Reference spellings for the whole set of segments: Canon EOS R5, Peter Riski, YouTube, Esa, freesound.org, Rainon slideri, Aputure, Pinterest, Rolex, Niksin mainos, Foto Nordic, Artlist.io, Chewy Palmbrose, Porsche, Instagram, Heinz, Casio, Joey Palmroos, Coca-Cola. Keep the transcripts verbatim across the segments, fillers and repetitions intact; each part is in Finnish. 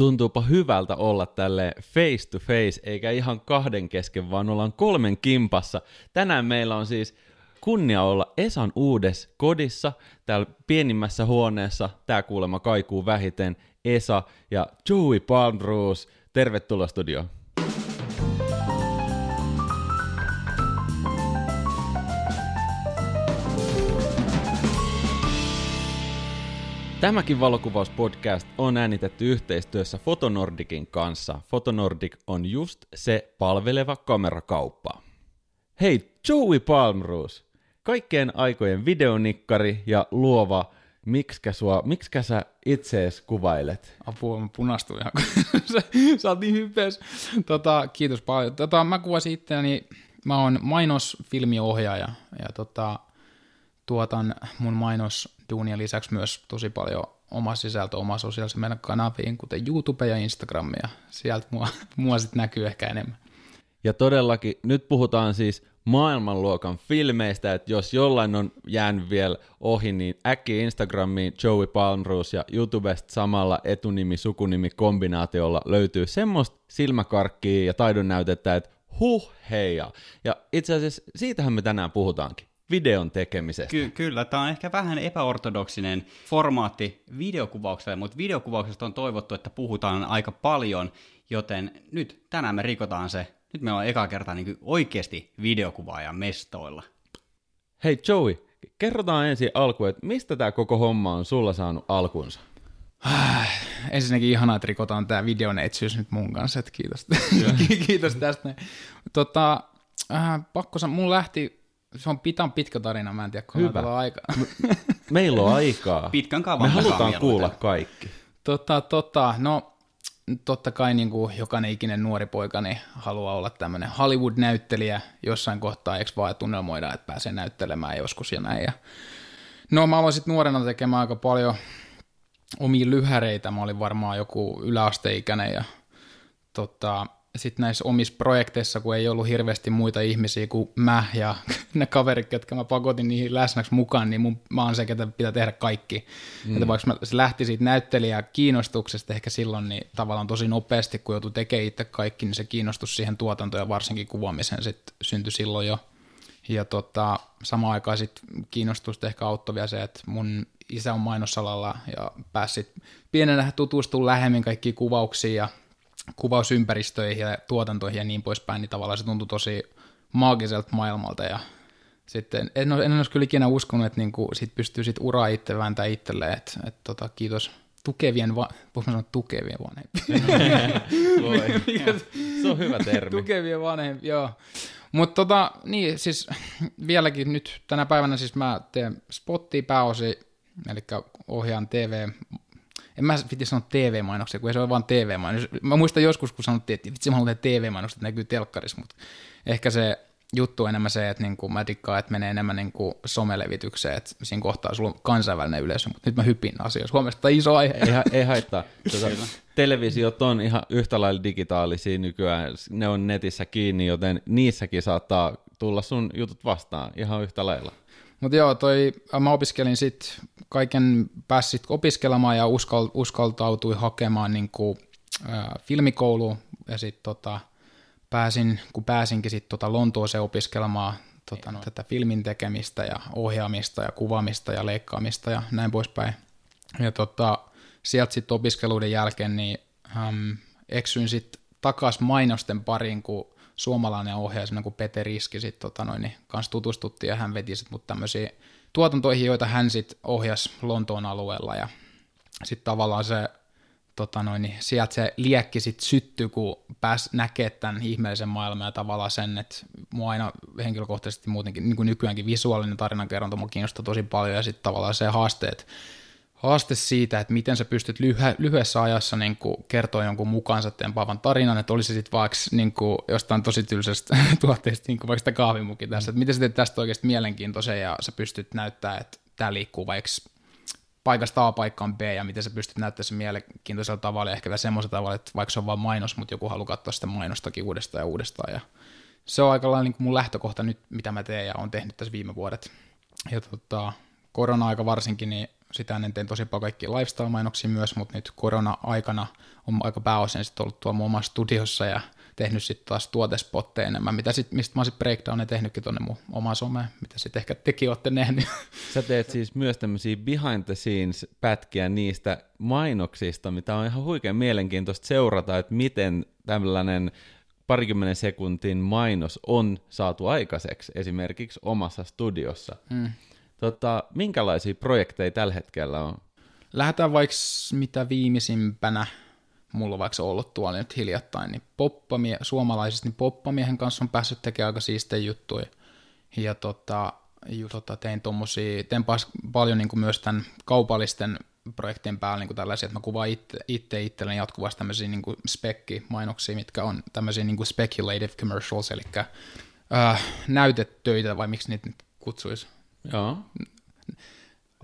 Tuntuupa hyvältä olla tälle face to face, eikä ihan kahden kesken, vaan ollaan kolmen kimpassa. Tänään meillä on siis kunnia olla Esan uudessa kodissa, täällä pienimmässä huoneessa. Tää kuulemma kaikuu vähiten. Esa ja Chewy Palmbrose, tervetuloa studioon. Tämäkin valokuvauspodcast on äänitetty yhteistyössä Foto Nordicin kanssa. Foto Nordic on just se palveleva kamerakauppa. Hei, Joey Palmroos, kaikkien aikojen videonikkari ja luova, miksikä, sua, miksikä sä itsees kuvailet? Apua, mä punastun ihan, kun sä, sä oot niin hypees. Tota, kiitos paljon. Tota, mä kuvasin itseäni, mä oon mainosfilmiohjaaja ja tota... tuotan mun mainosduunia lisäksi myös tosi paljon oma sisältö, oma sosiaalisen meidän kanaviin, kuten YouTube ja Instagramia. Sieltä mua, mua sit näkyy ehkä enemmän. Ja todellakin, nyt puhutaan siis maailmanluokan filmeistä, että jos jollain on jäänyt vielä ohi, niin äkkiä Instagramiin Joey Palmroos ja YouTubesta samalla etunimi-sukunimi-kombinaatiolla löytyy semmoista silmäkarkkia ja taidonnäytettä, että huh heija. Ja itse asiassa siitähän me tänään puhutaankin. Videon tekemisestä. Ky- kyllä, tämä on ehkä vähän epäortodoksinen formaatti videokuvaukselle, mutta videokuvauksesta on toivottu, että puhutaan aika paljon, joten nyt tänään me rikotaan se. Nyt meillä on eka kertaa niin oikeasti videokuvaajan mestoilla. Hei Joey, kerrotaan ensin alkuun, että mistä tämä koko homma on sulla saanut alkunsa? Ensinnäkin ihanaa, että rikotaan tämä videoneitsiys nyt mun kanssa, että kiitos, kiitos tästä. Tota, äh, pakko sanoa, mun lähti... Se on pitän pitkä tarina, mä en tiedä, kun meillä on aikaa. Meillä on aikaa. Pitkän kaavan. Me halutaan kuulla tämän. Kaikki. Totta, totta. No, totta kai niin kuin jokainen ikinen nuori poika niin haluaa olla tämmöinen Hollywood-näyttelijä jossain kohtaa, eikö vaan tunnelmoida, että pääsee näyttelemään joskus ja näin. Ja... No, mä aloin sitten nuorena tekemään aika paljon omia lyhäreitä. Mä olin varmaan joku yläasteikäinen ja tota... Sitten näissä omissa projekteissa, kun ei ollut hirveästi muita ihmisiä kuin mä ja ne kaverit, jotka mä pakotin niihin läsnäksi mukaan, niin mun, mä oon se, ketä pitää tehdä kaikki. Mm. Että vaikka mä, se lähti siitä näyttelijää kiinnostuksesta ehkä silloin, niin tavallaan tosi nopeasti, kun joutui tekemään itse kaikki, niin se kiinnostus siihen tuotantoon ja varsinkin kuvaamiseen sitten syntyi silloin jo. Ja tota, samaan aikaan sitten kiinnostusta ehkä auttoi vielä se, että mun isä on mainosalalla ja pääsit pienenä tutustumaan lähemmin kaikkiin kuvauksiin ja kuvausympäristöihin ja tuotantoihin ja niin poispäin, niin tavallaan se tuntui tosi maagiselta maailmalta ja sitten en, en olisi kyllä ikinä uskonut, että niinku sit pystyy sit uraa itse vääntämään itselleen, että et tota, kiitos tukevien, va- voisi sanoa tukevien vanhempien. Se on hyvä termi. Tukevien vanhempien, joo. Mutta tota, niin siis vieläkin nyt tänä päivänä siis mä teen spottia pääosin, eli ohjaan T V. En mä piti sanoa T V-mainoksia, kun ei se ole vaan T V-mainos. Mä muistan joskus, kun sanottiin, että vitsi mä haluan tehdä T V-mainoksia, että näkyy telkkarissa, mutta ehkä se juttu on enemmän se, että niinku mä dikkaan, että menee enemmän niinku somelevitykseen, että siinä kohtaa sulla on kansainvälinen yleisö, mutta nyt mä hypin asioissa. Huomesta iso aihe. Ei, ei haittaa. Tuota, televisiot on ihan yhtä lailla digitaalisia nykyään, ne on netissä kiinni, joten niissäkin saattaa tulla sun jutut vastaan ihan yhtä lailla. Mutta joo, toi, mä opiskelin sitten, kaiken pääsit opiskelemaan ja uskal, uskaltautui hakemaan niinku, ä, filmikouluun ja sitten tota, pääsin, kun pääsinkin sitten tota Lontooseen opiskelemaan tota, no, tätä filmin tekemistä ja ohjaamista ja kuvaamista ja leikkaamista ja näin poispäin. Ja tota, sieltä sitten opiskeluiden jälkeen niin, äm, eksyin sitten takaisin mainosten pariin, kun suomalainen ohjaaja, semmoinen kuin Peter Riski, sit, tota noin, niin, kanssa tutustuttiin ja hän veti sitten mut tämmöisiä tuotantoihin, joita hän sitten ohjasi Lontoon alueella. Ja sitten tavallaan se, tota noin, niin, sieltä se liekki sitten syttyi, kun pääsi näkemään tämän ihmeellisen maailman ja tavallaan sen, että mua aina henkilökohtaisesti muutenkin, niin kuin nykyäänkin visuaalinen tarinankerronta mua kiinnostaa tosi paljon ja sitten tavallaan se haasteet, haaste siitä, että miten sä pystyt lyhy- lyhyessä ajassa niin kertoa jonkun mukaansa tempaavan tarinan, että olisi se sitten vaikka niin jostain tosi tylsästä tuotteesta, niin vaikka sitä kahvimukia tässä, että miten sä teet tästä oikeasti mielenkiintoisen ja sä pystyt näyttämään, että tämä liikkuu vaikka paikasta A paikkaan B ja miten sä pystyt näyttämään sen mielenkiintoisella tavalla ja ehkä vielä semmoisella tavalla, että vaikka se on vaan mainos, mutta joku haluaa katsoa sitä mainostakin uudestaan ja uudestaan ja se on aika lailla niin mun lähtökohta nyt, mitä mä teen ja on tehnyt tässä viime vuodet ja tota, korona-aika varsinkin, niin sitä ennen teen tosi paljon kaikkia lifestyle-mainoksia myös, mutta nyt korona-aikana on aika pääosin sitten ollut tuolla mun omassa studiossa ja tehnyt sitten taas tuotespotteja enemmän, mitä sit, mistä mä oon sitten breakdownin tehnytkin tuonne mun omaan someen, mitä sitten ehkä tekin ootte nähnyt. Sä teet siis myös tämmöisiä behind the scenes pätkiä niistä mainoksista, mitä on ihan huikean mielenkiintoista seurata, että miten tällainen parikymmenen sekuntin mainos on saatu aikaiseksi esimerkiksi omassa studiossa. Mm. Tota, minkälaisia projekteja tällä hetkellä on? Lähdetään vaikka mitä viimeisimpänä mulla on vaikka ollut tuolla nyt hiljattain, niin poppamie- suomalaisista niin poppamiehen kanssa on päässyt tekemään aika siistejä juttuja. Ja tota, ju, tota, tein tommosia, tein paljon niin kuin myös tämän kaupallisten projektien päällä niin kuin tällaisia, että mä kuvaan itse itse itselleni jatkuvasti tämmöisiä niin kuin spekkimainoksia, mitkä on tämmöisiä niin kuin speculative commercials, eli äh, näytetöitä, vai miksi niitä nyt kutsuisi? Joo.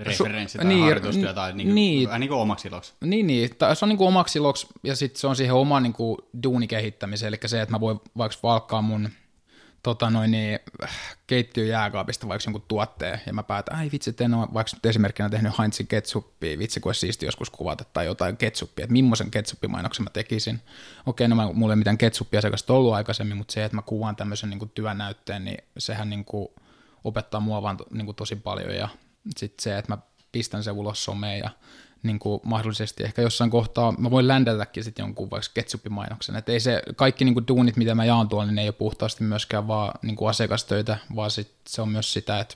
Referenssi tai niin, harjoitustyö tai niinku, niin, vähän niin kuin omaksi iloksi. Niin, niin, se on niin kuin omaksi iloksi ja sitten se on siihen oman niin kuin duunikehittämiseen, eli se, että mä voin vaikka valkkaa mun tota noin, niin, keittiön jääkaapista vaikka jonkun tuotteen ja mä päätän, ai vitsi, en ole vaikka esimerkkinä tehnyt Heinzin ketsuppia, vitsi kun olisi siisti joskus kuvata tai jotain ketsuppia, että millaisen ketsuppimainoksen mä tekisin. Okei, no mulla ei mitään ketsuppiasiakasta ollut aikaisemmin, mutta se, että mä kuvaan tämmöisen niin kuin työnäytteen, niin sehän niin kuin opettaa mua vaan to, niin kuin tosi paljon ja sitten se, että mä pistän sen ulos someen ja niin kuin mahdollisesti ehkä jossain kohtaa mä voin ländelläkin sitten jonkun vaikka ketsuppimainoksen. Että ei se, kaikki niin kuin duunit, mitä mä jaan tuolla, niin ei ole puhtaasti myöskään vaan niin kuin asiakastöitä, vaan sit se on myös sitä, että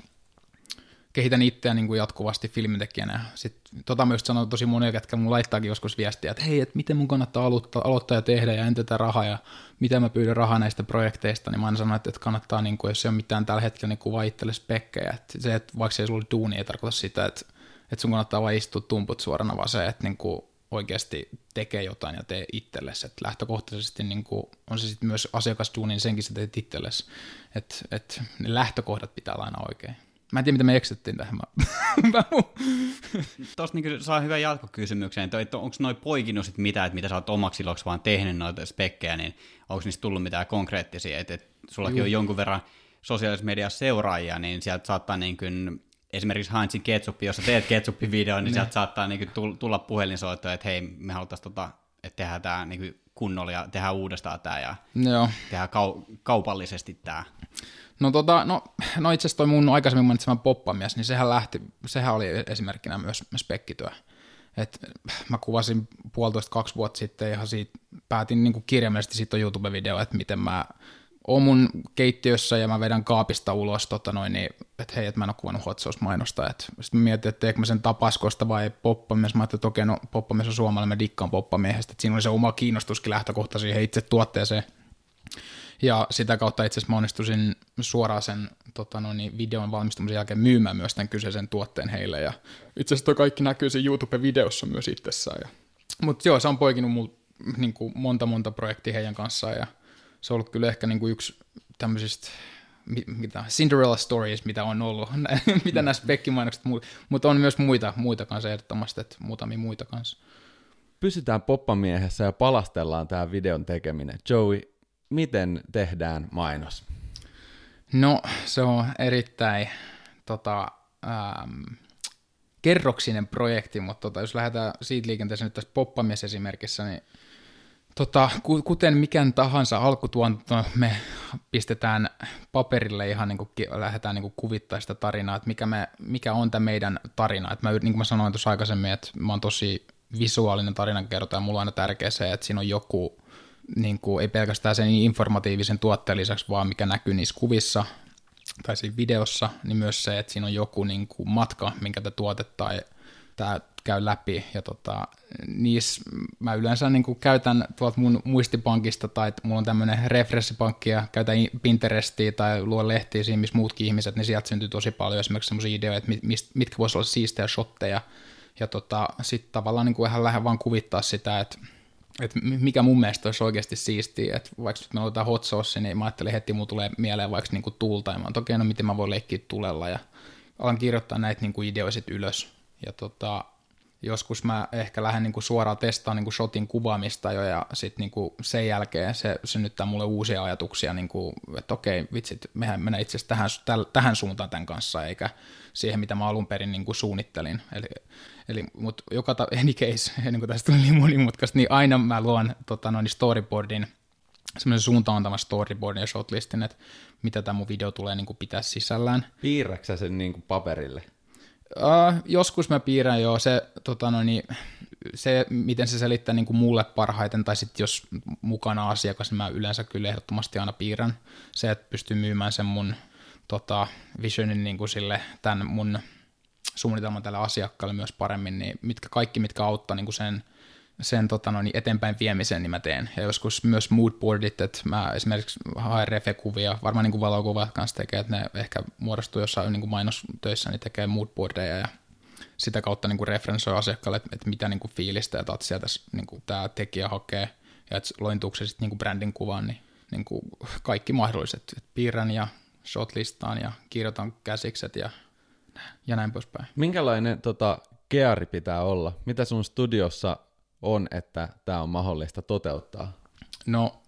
kehitän itseä niin kuin jatkuvasti filmintekijänä. Sitten tota mä just sanon tosi monia, ketkä mun laittaakin joskus viestiä, että hei, että miten mun kannattaa aloittaa, aloittaa ja tehdä ja en tätä rahaa ja mitä mä pyydän rahaa näistä projekteista, niin mä aina sanon, että kannattaa, niin kuin, jos ei ole mitään tällä hetkellä, niin kuvaa itselle spekkejä. Että se, että vaikka se ei sulla duuni, ei tarkoita sitä, että, että sun kannattaa vaan istua tumput suorana, vaan se, että niin kuin oikeasti tekee jotain ja tee itsellesi. Että lähtökohtaisesti niin kuin, on se sitten myös asiakasduuni, niin senkin sä teet itsellesi. Että, että ne lähtökohdat pitää olla aina oikein. Mä en tiedä, mitä me eksyttiin tähän. Tuosta niin saa hyvän jatkokysymyksen. Onko noi poikinut sit mitään, että mitä sä oot omaksi iloksi vaan tehnyt noita spekkejä, niin onko niistä tullut mitään konkreettisia? Että et sullakin Juu. on jonkun verran sosiaalisessa mediassa seuraajia, niin sieltä saattaa niin kuin, esimerkiksi Heinzin ketsuppi, jos sä teet ketsuppivideon, niin sieltä saattaa niin kuin tulla puhelinsoittoja, että hei, me halutaan tota, että tehdään tämä niin kunnolla ja tehdään uudestaan tämä ja Joo. tehdään kau- kaupallisesti tämä. No, tota, no, no itse asiassa toi mun aikaisemmin mainitseman poppamies, niin sehän lähti, sehän oli esimerkkinä myös spekkityö. Et mä kuvasin puolitoista kaksi vuotta sitten ihan siitä, päätin niin kuin kirjaimellisesti siitä on YouTube-video, että miten mä oon mun keittiössä ja mä vedän kaapista ulos, tota noin, niin, että hei, että mä en ole kuvannut hot sauce-mainosta. Sitten mä mietin, että teekö mä sen tapaskosta vai poppamies. Mä ajattelin, että okei, no poppamies on suomalainen, mä dikkaan poppamiehestä. Et siinä oli se oma kiinnostuskin lähtökohta siihen itse tuotteeseen. Ja sitä kautta itse asiassa mä onnistuisin suoraan sen tota noin, videon valmistumisen jälkeen myymään myös tämän kyseisen tuotteen heille. Ja itse asiassa toi kaikki näkyy siinä YouTube-videossa myös itsessään. Ja mutta joo, se on poikinut mulle niin kuin monta monta projektia heidän kanssaan. Ja se on ollut kyllä ehkä niin kuin yksi tämmöisistä mitä, Cinderella stories, mitä on ollut, mitä nämä spekkimainokset, mutta on myös muita, muita kanssa ehdottomasti, että muutamia muita kanssa. Pysytään poppamiehessä ja palastellaan tämä videon tekeminen. Joey, miten tehdään mainos? No, se on erittäin tota, ähm, kerroksinen projekti, mutta tota, jos lähdetään siitä liikenteeseen nyt tässä poppamies-esimerkissä, niin tota, kuten mikään tahansa alkutuotanto, me pistetään paperille ihan niin kuin lähdetään niin kuin kuvittaa sitä tarinaa, että mikä, me, mikä on tämä meidän tarina. Et mä, niin kuin mä sanoin tuossa aikaisemmin, että mä oon tosi visuaalinen tarinankertoja, mulla on aina tärkeä se, että siinä on joku, niin kuin, ei pelkästään sen informatiivisen tuotteen lisäksi, vaan mikä näkyy niissä kuvissa tai siinä videossa, niin myös se, että siinä on joku niin kuin matka, minkä tämä tuote tai tämä käy läpi. Ja tota, niissä mä yleensä niin kuin käytän tuolta mun muistipankista tai mulla on tämmöinen referenssipankki ja käytän Pinterestiä tai luen lehtiä siinä, missä muutkin ihmiset, niin sieltä syntyy tosi paljon esimerkiksi semmoisia ideoita, mitkä voisi olla siistejä shotteja. Ja tota, sitten tavallaan niin kuin ihan lähden vaan kuvittaa sitä, että että mikä mun mielestä olisi oikeasti siistiä, että vaikka nyt me aloitetaan hot sauce, niin mä ajattelin heti, mulla tulee mieleen vaikka niinku tuulta, ja mä oon, okei, okay, no miten mä voin leikkiä tulella, ja alan kirjoittaa näitä niinku ideoja sit ylös, ja tota, joskus mä ehkä lähden niinku suoraan testaamaan niinku shotin kuvaamista jo, ja sit niinku sen jälkeen se synnyttää mulle uusia ajatuksia, niinku, että okei, vitsit, mehän mennään itse asiassa tähän, täl, tähän suuntaan tämän kanssa, eikä siihen, mitä mä alun perin niinku suunnittelin. Eli, eli, mut joka ta- any case, ennen kuin tästä tuli niin monimutkaista, niin aina mä luon tota, noin storyboardin, semmoisen suuntaantavan storyboardin ja shotlistin, että mitä tämä mun video tulee niinku pitää sisällään. Piirräksä sen niinku paperille? Uh, joskus mä piirrän joo, se, tota no, niin, se miten se selittää niin kuin mulle parhaiten, tai sitten jos mukana asiakas, niin mä yleensä kyllä ehdottomasti aina piirrän. Se, että pystyy myymään sen mun tota, visionin niin kuin sille, tämän mun suunnitelman tälle asiakkaalle myös paremmin, niin mitkä, kaikki mitkä auttaa niin kuin sen, sen tota no, niin eteenpäin viemisen, niin mä teen. Ja joskus myös moodboardit, että mä esimerkiksi haen refe-kuvia, varmaan niin kuin valokuvaa kanssa tekee, että ne ehkä muodostuu jossain niin kuin mainostöissä, niin tekee moodboardeja ja sitä kautta niin kuin referensoi asiakkaalle, että, että mitä niin kuin fiilistä ja tatsia tässä niin kuin tämä tekijä hakee, ja että lointuuko se sitten niin kuin brändin kuvaan, niin, niin kuin kaikki mahdolliset. Et piirrän ja shotlistaan ja kirjoitan käsikset ja, ja näin poispäin. Minkälainen tota, geari pitää olla? Mitä sun studiossa on, että tämä on mahdollista toteuttaa? No,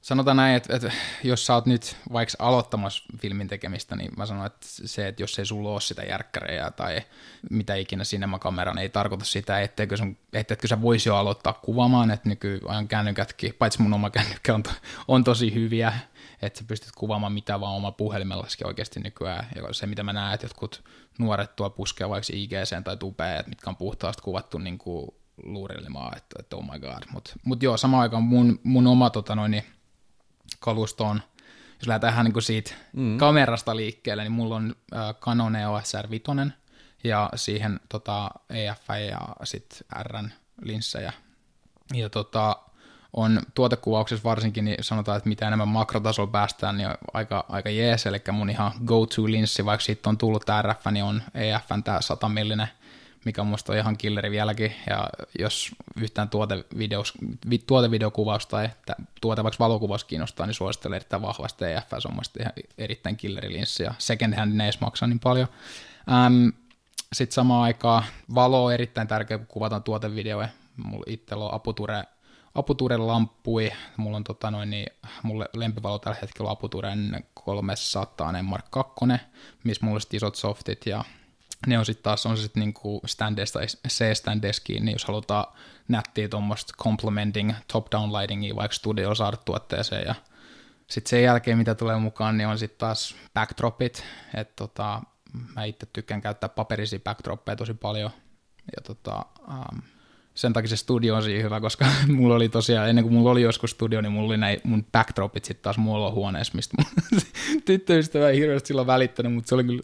sanotaan näin, että, että jos sä oot nyt vaikka aloittamassa filmin tekemistä, niin mä sanon, että se, että jos ei sulla ole sitä järkkäriä tai mitä ikinä cinemakameran, ei tarkoita sitä, etteikö sun, etteitkö sä voisi jo aloittaa kuvaamaan, että nykyajan kännykätkin, paitsi mun oma kännykkä on, to, on tosi hyviä, että sä pystyt kuvaamaan mitä vaan oma puhelimellakin oikeasti nykyään. Ja se, mitä mä näen, että jotkut nuoret tuo puskea vaikka I G:seen tai tubeen, että mitkä on puhtaasti kuvattu niin kuin luurilimaa, että, että oh my god, mutta mut joo, samaan aikaan mun, mun oma tota noin, kalusto on, jos lähdetään niin siitä mm. kamerasta liikkeelle, niin mulla on äh, Canon E O S R viisi, ja siihen tota, E F ja sitten R-linssejä, ja tota, on tuotekuvauksessa varsinkin, niin sanotaan, että mitä enemmän makrotasolla päästään, niin on aika, aika jees, eli mun ihan go-to-linssi, vaikka siitä on tullut tämä R F, niin on E F, tämä satamillinen, mikä musta on ihan killeri vieläkin, ja jos yhtään tuotevideos, tuotevideokuvaus tai tuote vaikka valokuvaus kiinnostaa, niin suosittelen erittäin vahvasti E F, se on musta ihan erittäin killerilinssi, ja second hand ne edes maksaa niin paljon. Ähm, Sitten samaan aikaan valo on erittäin tärkeä, kun kuvataan tuotevideoja. Mulla itsellä on Aputure, Aputure lamppui, mulla on tota noin, niin, mulle lempivalo tällä hetkellä on Aputuren kolmesataa mark kaksi, missä mulla on isot softit, ja ne on sitten taas on sit niinku standeista C-standeista kiinni, jos halutaan nättiä tuommoista complementing, top-down lightingia vaikka Studio Sart-tuotteeseen. Ja sitten sen jälkeen, mitä tulee mukaan, niin on sitten taas backdropit. Et tota, mä itse tykkään käyttää paperisia backdroppeja tosi paljon. Ja tota, um, sen takia se studio on siinä hyvä, koska mulla oli tosiaan, ennen kuin mulla oli joskus studio, niin mulla oli näin mun backdropit sitten taas muualla huoneessa, mistä mun tyttöystävä ei hirveästi silloin välittänyt, mutta se oli kyllä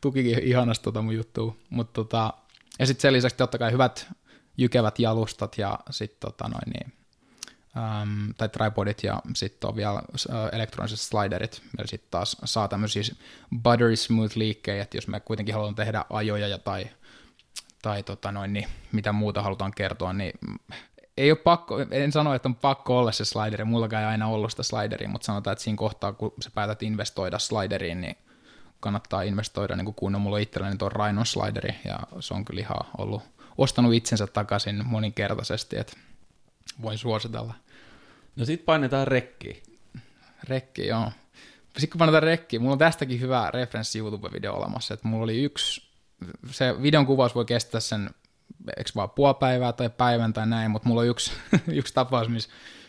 tukikin ihanasta tota mun juttua. Mut tota, ja sitten sen lisäksi totta kai hyvät jykevät jalustat ja sitten tota noin niin, äm, tai tripodit ja sitten on vielä ä, elektroniset sliderit, eli sitten taas saa tämmöisiä buttery smooth liikkejä, että jos me kuitenkin halutaan tehdä ajoja ja tai tai tota noin, niin mitä muuta halutaan kertoa, niin ei ole pakko, en sano, että on pakko olla se slideri, mullakaan ei aina ollut sitä slideria, mutta sanotaan, että siinä kohtaa, kun sä päätät investoida slideriin, niin kannattaa investoida, niin kuin kunnon mulla on itsellä, niin tuo Rainon slideri, ja se on kyllä ihan ollut, ostanut itsensä takaisin moninkertaisesti, että voin suositella. No sit painetaan rekkiä. Rekki, joo. Sitten kun painetaan rekkiä, mulla on tästäkin hyvä referenssi YouTube-video olemassa, että mulla oli yksi, se videon kuvaus voi kestää sen, eikö vaan puoli päivää tai päivän tai näin, mutta mulla on yksi, yksi tapaus, missä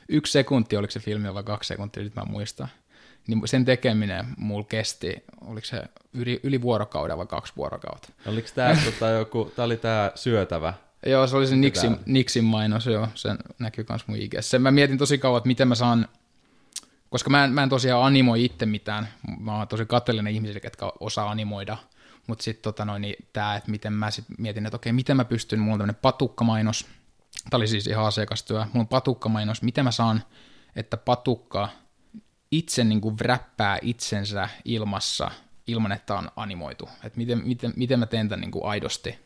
yksi sekunti, oliko se filmi vai kaksi sekuntia, nyt mä muistan, niin sen tekeminen mulla kesti, oliko se yli, yli vuorokauden vai kaksi vuorokautta. Oliko tämä tota, joku, tämä oli tämä syötävä? Joo, se oli se Niksin, Niksin mainos, joo, sen näkyy myös mun I G. Sen mä mietin tosi kauan, että miten mä saan, koska mä en, mä en tosiaan animoi itse mitään, mä oon tosi katsellinen ihmisille, ketkä osaa animoida. Mutta sitten tota noin, niin tämä, että miten mä sit mietin, että okei, miten mä pystyn, mulla on tämmöinen patukkamainos, tämä oli siis ihan asiakastyö, mulla on patukkamainos, miten mä saan, että patukka itse niin kuin vräppää itsensä ilmassa ilman, että on animoitu, että miten, miten, miten mä teen tämän niin kuin aidosti,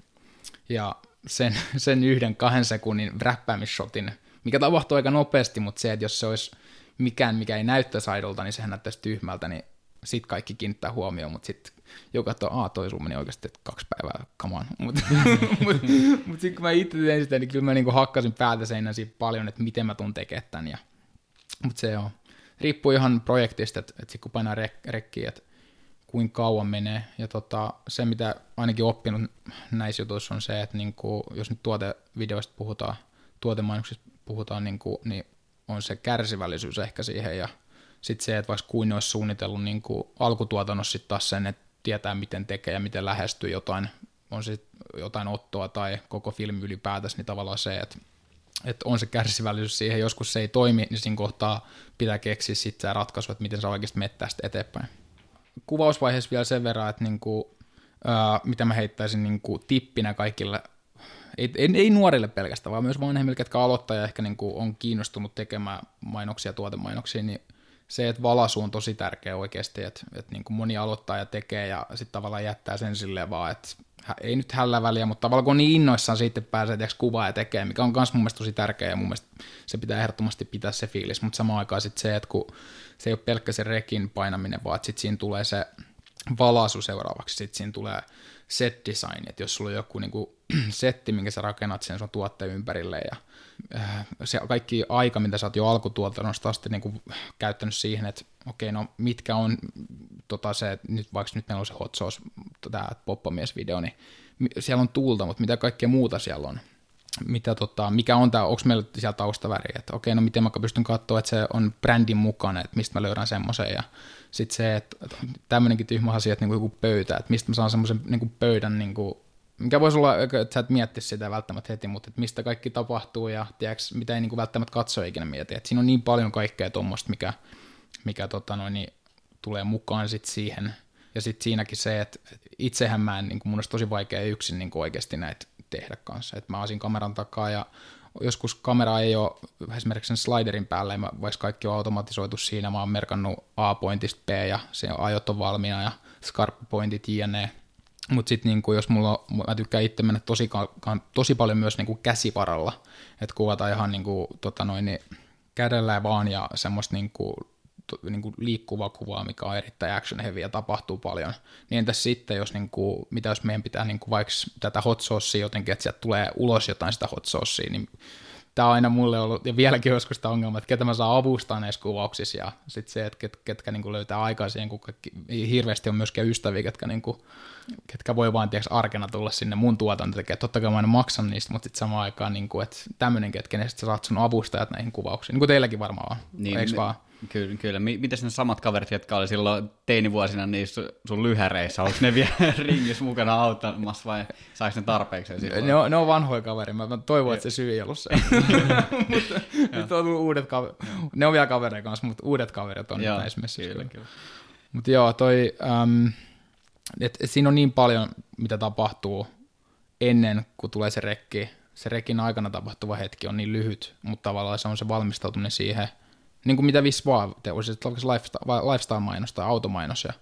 ja sen, sen yhden kahden sekunnin vräppäämisshotin, mikä tapahtuu aika nopeasti, mutta se, että jos se olisi mikään, mikä ei näyttäisi aidolta, niin sehän näyttäisi tyhmältä, niin sit kaikki kiinnittää huomioon, mutta sitten joku katsoo, aah, toi sun meni oikeasti kaksi päivää, come on. Mutta mut, mut sitten kun mä itse tein sitä, niin kyllä mä niinku hakkasin päätä seinään siitä paljon, että miten mä tuun tekemään tämän. Ja... Mutta se on, riippuu ihan projektista, että et sitten kun painaa rek- rekkiä, että kuinka kauan menee. Ja tota, se, mitä ainakin oppinut näissä jutuissa on se, että niinku, jos nyt tuotevideoista puhutaan, tuotemainoksista puhutaan, niinku, niin on se kärsivällisyys ehkä siihen. Ja sitten se, että vaikka kuin ne olisi suunnitellut niinku alkutuotannossa sit taas sen, että tietää miten tekee ja miten lähestyy jotain, on se jotain ottoa tai koko filmi ylipäätänsä, niin tavallaan se, että, että on se kärsivällisyys siihen. Joskus se ei toimi, niin siinä kohtaa pitää keksiä sitten se ratkaisu, että miten sä oikeasti menet tästä eteenpäin. Kuvausvaiheessa vielä sen verran, että niinku, ää, mitä mä heittäisin niinku tippinä kaikille, ei, ei, ei nuorille pelkästään, vaan myös vanhemmille, ketkä aloittaa ja ehkä niinku on kiinnostunut tekemään mainoksia, tuotemainoksia, niin se, että valaisu on tosi tärkeä oikeasti, että, että niin kuin moni aloittaa ja tekee ja sitten tavallaan jättää sen silleen vaan, että ei nyt hällä väliä, mutta tavallaan kun on niin innoissaan sitten pääsee kuvaa ja tekee, mikä on myös mun mielestä tosi tärkeä ja mun mielestä se pitää ehdottomasti pitää se fiilis, mutta samaan aikaan sitten se, että kun se ei ole pelkkä se rekin painaminen, vaan sitten siinä tulee se valaisu seuraavaksi, sitten siinä tulee set design, että jos sulla on joku niin kuin setti, minkä sä rakennat sen sun tuotteen ympärille ja se kaikki aika, mitä sä oot jo alkutuotannosta asti niin kuin käyttänyt siihen, että okei, no mitkä on tota se, nyt vaikka nyt meillä on se hot sauce, tämä poppamies-video, niin siellä on tuulta, mutta mitä kaikkea muuta siellä on? Mitä tota, mikä on tämä, onko meillä siellä taustaväri, että okei, no miten mä pystyn katsoa, että se on brändin mukana, että mistä mä löydän semmoisen, ja sitten se, että tämmöinenkin tyhmä asia, että niin kuin joku pöytä, että mistä mä saan semmoisen niin kuin pöydän, niin kuin mikä voisi olla, että sä et miettisi sitä välttämättä heti, mutta että mistä kaikki tapahtuu ja tiiäks, mitä ei niin kuin välttämättä katsoa ikinä mieti. Et siinä on niin paljon kaikkea tuommoista, mikä, mikä tota noin, tulee mukaan sit siihen. Ja sitten siinäkin se, että itsehän mä en, niin kuin, mun olisi tosi vaikea yksin niin kuin oikeasti näitä tehdä kanssa. Et mä asin kameran takaa ja joskus kamera ei ole esimerkiksi sen sliderin päällä, ja vaikka kaikki on automatisoitu siinä, mä oon merkannut A-pointista B ja sen ajot on valmiina ja skarppointit jne. Mutta sitten niinku, jos mulla, mä tykkään itse mennä tosi, tosi paljon myös niinku käsivaralla, että kuvataan ihan niinku, tota noin, kädellä vaan ja semmoista niinku, niinku liikkuvaa kuvaa, mikä on erittäin action heavy ja tapahtuu paljon. Niin entäs sitten, jos niinku, mitä jos meidän pitää niinku, vaikka tätä hot saucea jotenkin, että sieltä tulee ulos jotain sitä hot saucea, niin tämä on aina mulle ollut, ja vieläkin joskus tämä ongelma, että ketä mä saan avustaa näissä kuvauksissa, ja sitten se, että ketkä, ketkä niinku löytää aikaa siihen, kun kaikki, ei hirveästi on myöskään ystäviä, ketkä, niinku, ketkä voi vaan tiiäks, arkena tulla sinne mun tuotantoon, että totta kai mä aina maksan niistä, mutta sitten samaan aikaan, niinku, että tämmöinen, ketkä ne sitten saat sun avustajat näihin kuvauksiin, niin kuin teilläkin varmaan on, niin, eikö vaan? Kyllä, kyllä. Mitäs ne samat kaverit, jotka oli silloin teinivuosina niissä sun lyhäreissä, oliko ne vielä ringissä mukana auttamassa vai saiko ne tarpeeksi? Ne on, ne on vanhoja kaveria, mä toivon, että se syy ei ollut se. Mutta nyt on tullut uudet kaverit, ne on vielä kavereja kanssa, mutta uudet kaverit on nyt näissä messissä. Mutta joo, toi, ähm, et, et siinä on niin paljon, mitä tapahtuu ennen kuin tulee se rekki. Se rekin aikana tapahtuva hetki on niin lyhyt, mutta tavallaan se on se valmistautuminen siihen, niin kuin mitä viisi vaan, lifestyle-mainos tai automainos ja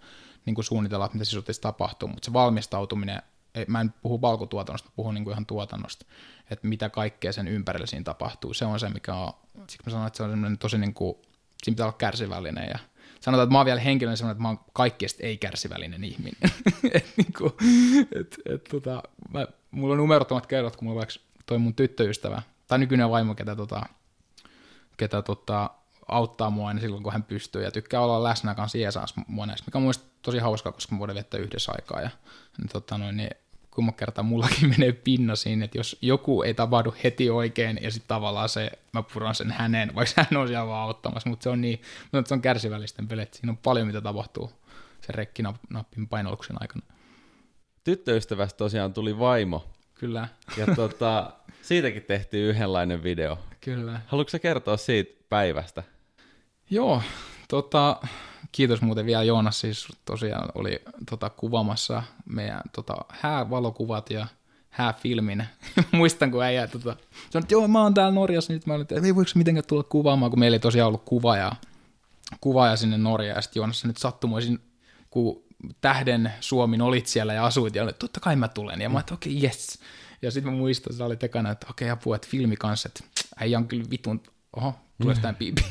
niin kuin suunnitellaan, mitä sisuutteessa tapahtuu, mutta se valmistautuminen, mä en puhu valkotuotannosta, mä puhun niin kuin ihan tuotannosta, että mitä kaikkea sen ympärillä siinä tapahtuu, se on se, mikä on, siksi mä sanon, että se on semmoinen tosi niin kuin, siinä pitää olla kärsivällinen ja sanotaan, että mä oon vielä henkilöinen semmoinen, että mä oon kaikkeesta ei-kärsivällinen ihminen, että niin kuin, et, et, tota, mä, mulla on numerottomat kerrot, kun mulla on toi mun tyttöystävä, tai nykyinen vaimo, ketä tota, ketä tota, auttaa mua aina silloin, kun hän pystyy ja tykkää olla läsnä kanssa Esassa mua näistä, mikä on mielestäni tosi hauskaa, koska me voidaan viettää yhdessä aikaa ja niin, tota, noin, niin kumman kertaa mullakin menee pinna siinä, että jos joku ei tapahdu heti oikein ja sitten tavallaan se, mä puran sen häneen, vaikka hän on siellä vaan auttamassa, mutta se on niin, mutta se on kärsivällisten pelit, siinä on paljon mitä tapahtuu sen rekkinappin painoluksen aikana. Tyttöystävästä tosiaan tuli vaimo. Kyllä. Ja tota, siitäkin tehtiin yhdenlainen video. Kyllä. Haluatko sä kertoa siitä päivästä? Joo, tota, kiitos muuten vielä Joonas, siis tosiaan oli tota, kuvaamassa meidän tota, häävalokuvat ja hääfilmin. Muistan, kun äijä tota, sanoi, että joo, mä oon täällä Norjassa, nyt mä olin, että ei voiko mitenkään tulla kuvaamaan, kun meillä ei tosiaan ollut kuvaajaa, kuvaajaa sinne Norjaan, ja sitten Joonas nyt sattumoisin, kun Tähden Suomi olit siellä ja asuit, ja oli, että totta kai mä tulen, ja mä että okei, okay, jes. Ja sitten mä muistan, että sä olit ekana, että okei, okay, apua, että filmi kanssa, että äijä on kyllä vitun oho, tulee sitä piipi.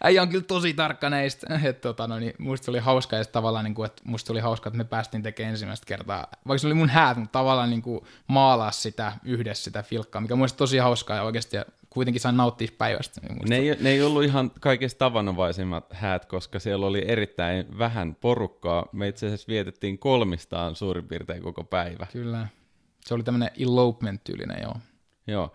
Äijä on kyllä tosi tarkka näistä. Et, tota, no, niin musta se oli hauska, ja tavallaan, niin kuin, että musta oli hauska, että me päästiin tekemään ensimmäistä kertaa, vaikka se oli mun häät, mutta tavallaan niin kuin maalaa sitä yhdessä sitä filkkaa, mikä musta tosi hauskaa ja oikeasti ja kuitenkin sain nauttia päivästä. Niin ne, ei, ne ei ollut ihan kaikista tavanomaisimmat häät, koska siellä oli erittäin vähän porukkaa. Me itse asiassa vietettiin kolmistaan suurin piirtein koko päivä. Kyllä. Se oli tämmöinen elopement-tyylinen, joo. Joo.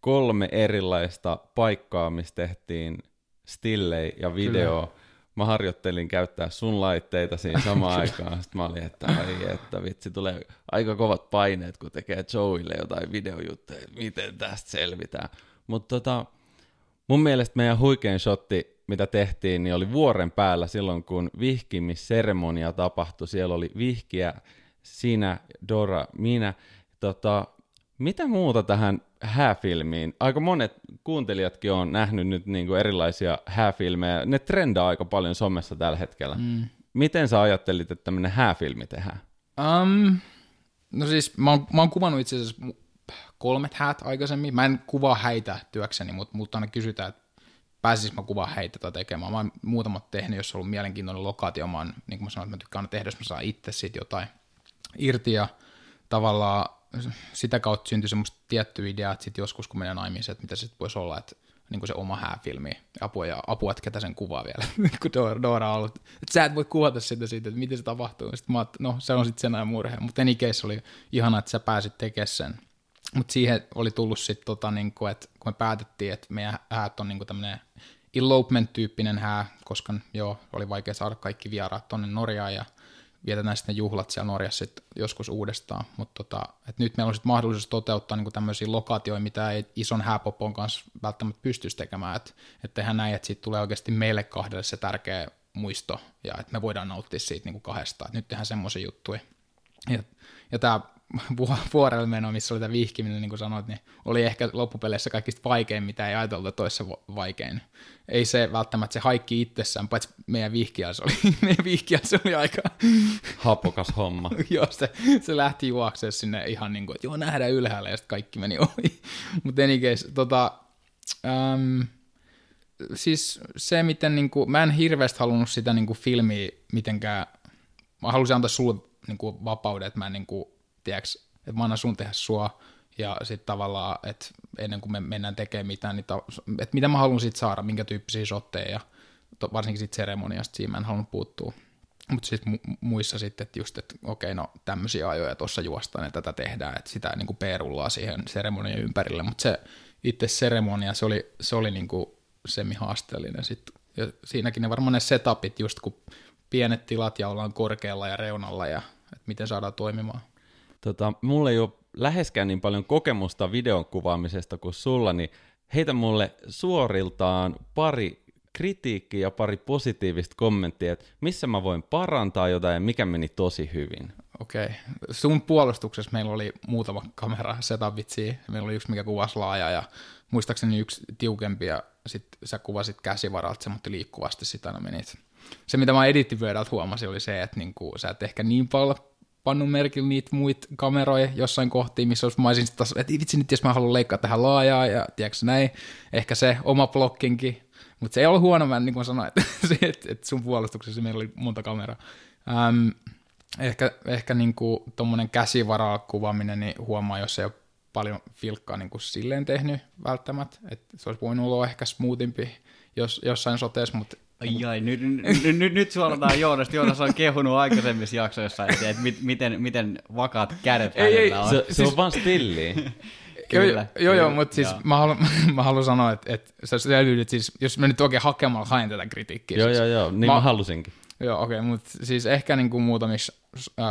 Kolme erilaista paikkaa, missä tehtiin stillejä ja videoa. Kyllä. Mä harjoittelin käyttää sun laitteita siinä samaan aikaan. Sitten mä olin, että ai, että vitsi, tulee aika kovat paineet, kun tekee Joeylle jotain videojuttuja, miten tästä selvitään. Mutta tota, mun mielestä meidän huikein shotti, mitä tehtiin, niin oli vuoren päällä silloin, kun vihkimisseremonia tapahtui. Siellä oli vihkiä, sinä, Dora, minä. Tota, mitä muuta tähän hääfilmiin? Aika monet kuuntelijatkin on nähnyt nyt niinku erilaisia hääfilmejä. Ne trendaa aika paljon somessa tällä hetkellä. Mm. Miten sä ajattelit, että tämmöinen hääfilmi tehdään? Um, no siis mä oon, mä oon kuvannut itse asiassa kolmet häät aikaisemmin. Mä en kuvaa häitä työkseni, mutta mut aina kysytään, että pääsisikö mä kuvaa häitä tai tekemään. Mä oon muutamat tehnyt, jos on ollut mielenkiintoinen lokaatio. Mä oon, niin kuin mä sanoin, että mä tykkään tehdä, jos mä saan itse siitä jotain irti ja tavallaan sitä kautta syntyi semmoista tiettyä ideaa, että sit joskus kun menen naimisiin, että mitä se voisi olla, että niin se oma hääfilmi, apua ja apua, että ketä sen kuvaa vielä, kun Dora on ollut, että sä et voi kuvata sitä siitä, että miten se tapahtuu, sitten mä oot, no se on sitten sen ajan murhe, mutta any case oli ihanaa, että sä pääsit tekemään sen, mutta siihen oli tullut sitten, tota, niin että kun me päätettiin, että meidän häät on niin tämmöinen elopement-tyyppinen hää, koska joo, oli vaikea saada kaikki vieraat tonne Norjaan ja vietetään sitten juhlat siellä Norjassa joskus uudestaan, mutta tota, nyt meillä on sitten mahdollisuus toteuttaa niinku tämmöisiä lokaatioita, mitä ei ison hääpopon kanssa välttämättä pystyisi tekemään, että et tehdään näin, että siitä tulee oikeasti meille kahdelle se tärkeä muisto, ja että me voidaan nauttia siitä niinku kahdestaan, että nyt tehdään semmoisia juttuja. Ja, ja tämä vuorelle meno, missä oli tämä vihkiminen, niin kuin sanoit, niin oli ehkä loppupeleissä kaikista vaikein, mitä ei ajateltu, että olisi se vaikein. Ei se välttämättä se haikki itsessään, paitsi meidän vihkiä se oli, meidän vihkiä se oli aika hapokas homma. Joo, se, se lähti juokseen sinne ihan niin kuin, että joo, nähdään ylhäällä, ja sitten kaikki meni ohi. Mutta enikeis, tota, ähm, siis se, miten, niin kuin, mä en hirveästi halunnut sitä niin kuin filmiä mitenkään, mä halusin antaa sulle niin kuin vapauden, että mä en niin kuin, tiedätkö, että mä annan sun tehdä sua, ja sitten tavallaan, että ennen kuin me mennään tekemään mitään, niin ta- että mitä mä haluan siitä saada, minkä tyyppisiä shotteja, ja to- varsinkin siitä seremoniasta, siinä mä en halunnut puuttua. Mutta sitten mu- muissa sitten, että just, että okei, no tämmöisiä ajoja tuossa juostaan, ja tätä tehdään, että sitä niin kuin peerullaa siihen seremonian ympärille, mutta se itse seremonia, se oli, se oli niin kuin semihaasteellinen sitten. Ja siinäkin ne varmaan ne setupit, just kun pienet tilat, ja ollaan korkealla ja reunalla, ja että miten saadaan toimimaan. Tota, mulla ei ole läheskään niin paljon kokemusta videon kuvaamisesta kuin sulla, niin heitä mulle suoriltaan pari kritiikkiä ja pari positiivista kommenttia, että missä mä voin parantaa jotain ja mikä meni tosi hyvin. Okei. Okay. Sun puolustuksessa meillä oli muutama kamera setupitsi, meillä oli yksi, mikä kuvasi laaja ja muistaakseni yksi tiukempi ja sitten sä kuvasit käsivaralta, mutta liikkuvasti sitä no menit. Se, mitä mä edittivöidältä huomasin, oli se, että niinku, sä et ehkä niin paljon pannut merkille niitä muita kameroja jossain kohtiin, missä olisi, mä olisin sitten taas, että vitsi nyt, jos mä haluan leikkaa tähän laajaa, ja tiedätkö näin, ehkä se oma blokkinkin, mutta se ei ollut huono, mä, niin kuin mä sanoin, että et, et sun puolustuksessa meillä oli monta kameraa. Ähm, ehkä ehkä niin kuin tommonen käsivaraa kuvaaminen, niin huomaa, jos ei ole paljon filkkaa niin kuin silleen tehnyt välttämättä, että se olisi voinut olla ehkä smoothimpi jos, jossain soteessa, mutta ai ai, nyt, nyt, nyt, nyt suorataan Joonasta. Joonas on kehunut aikaisemmissa jaksoissa, että mit, miten, miten vakaat kädet hänellä on. Se, se on vaan stilliä. Kyllä. Joo, joo, mutta siis mä haluan, mä haluan sanoa, että, että sä selviydyt siis, jos mä nyt oikein hakemalla haen tätä kritiikkiä. Joo, siis, joo, joo, niin mä, mä halusinkin. Joo, okei, okay, mutta siis ehkä niin kuin muutamissa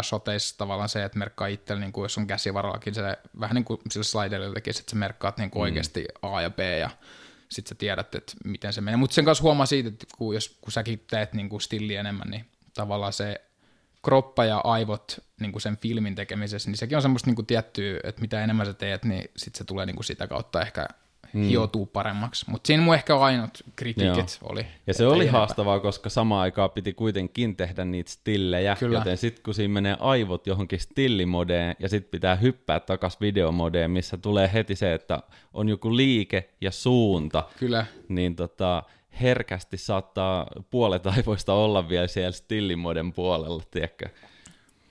shoteissa tavallaan se, että merkkaa itsellä, niin kuin jos on käsivarallakin, se, vähän niin kuin sillä sliderilla tekisi, että sä merkkaat niin kuin oikeasti A ja B ja sitten sä tiedät, että miten se menee. Mutta sen kanssa huomaa siitä, että kun, jos, kun säkin teet niin stilliä enemmän, niin tavallaan se kroppa ja aivot niin sen filmin tekemisessä, niin sekin on semmoista niin tiettyä, että mitä enemmän sä teet, niin sitten se tulee niin sitä kautta ehkä mm. hiotuu paremmaksi. Mutta siinä mun ehkä ainut kritiikit Joo. oli. Ja se oli haastavaa, koska samaan aikaan piti kuitenkin tehdä niitä stillejä, Kyllä. joten sitten kun siinä menee aivot johonkin stillimodeen ja sitten pitää hyppää takaisin videomodeen, missä tulee heti se, että on joku liike ja suunta, Kyllä. niin tota... herkästi saattaa puolet aivoista olla vielä siellä stillimoiden puolella, tiedätkö?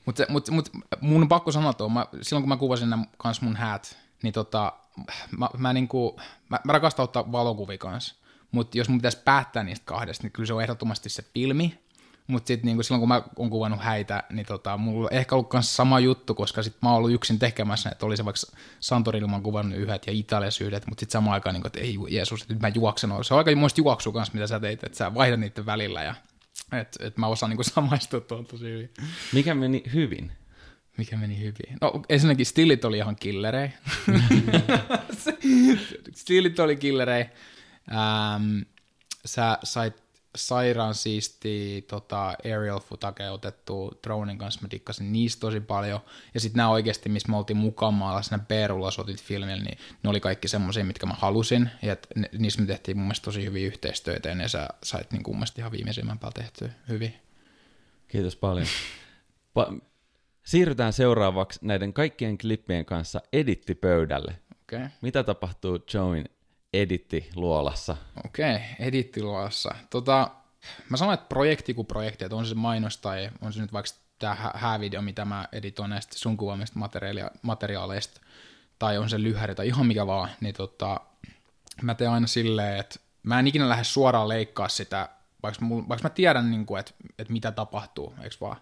Mutta mut, mut, mun on pakko sanoa tuo, mä, silloin kun mä kuvasin nämä kans mun häät, niin tota, mä, mä, niinku, mä, mä rakastan ottaa valokuvia kanssa, mutta jos mun pitäisi päättää niistä kahdesta, niin kyllä se on ehdottomasti se filmi, mutta sitten niinku, silloin kun mä oon kuvannut häitä, niin tota, mulla on ehkä ollut kanssa sama juttu, koska sit mä oon ollut yksin tekemässä, että oli se vaikka Santorilla mä oon kuvannut yhdet ja Italiassa yhdet, mutta sitten samaan aikaan, niin kun, että ei Jeesus, että nyt mä juoksen, se on aika muista juoksua kanssa, mitä sä teit, että sä vaihdat niiden välillä ja että et mä osaan niin samaistua tuon tosi hyvin. Mikä meni hyvin? Mikä meni hyvin? No ensinnäkin stilit oli ihan killerei. stilit oli killerei. Ähm, sä sait sairaan siistiä tota, aerial futagea otettu dronen kanssa, mä dikkasin niistä tosi paljon, ja sitten nämä oikeasti, missä me oltiin mukaan maalla siinä Perulla sotit filmillä, niin ne oli kaikki semmoisia, mitkä mä halusin, ja et, ne, niissä me tehtiin mun mielestä tosi hyviä yhteistyötä, ja ne sä sait niin mun mielestä ihan viimeisimmän päällä tehtyä hyvin. Kiitos paljon. Pa- Siirrytään seuraavaksi näiden kaikkien klippien kanssa edittipöydälle. Okay. Mitä tapahtuu Joeyn edittiluolassa? Okei, okay, edittiluolassa. Tota, mä sanon, että projekti kuin projekti, että on se mainos tai on se nyt vaikka tämä häävideo, mitä mä editoin näistä sun kuvaamista materiaalia, materiaaleista, tai on se lyhäri tai ihan mikä vaan, niin tota, mä teen aina silleen, että mä en ikinä lähde suoraan leikkaa sitä, vaikka, mul, vaikka mä tiedän, niin kuin, että, että mitä tapahtuu, eikö vaan?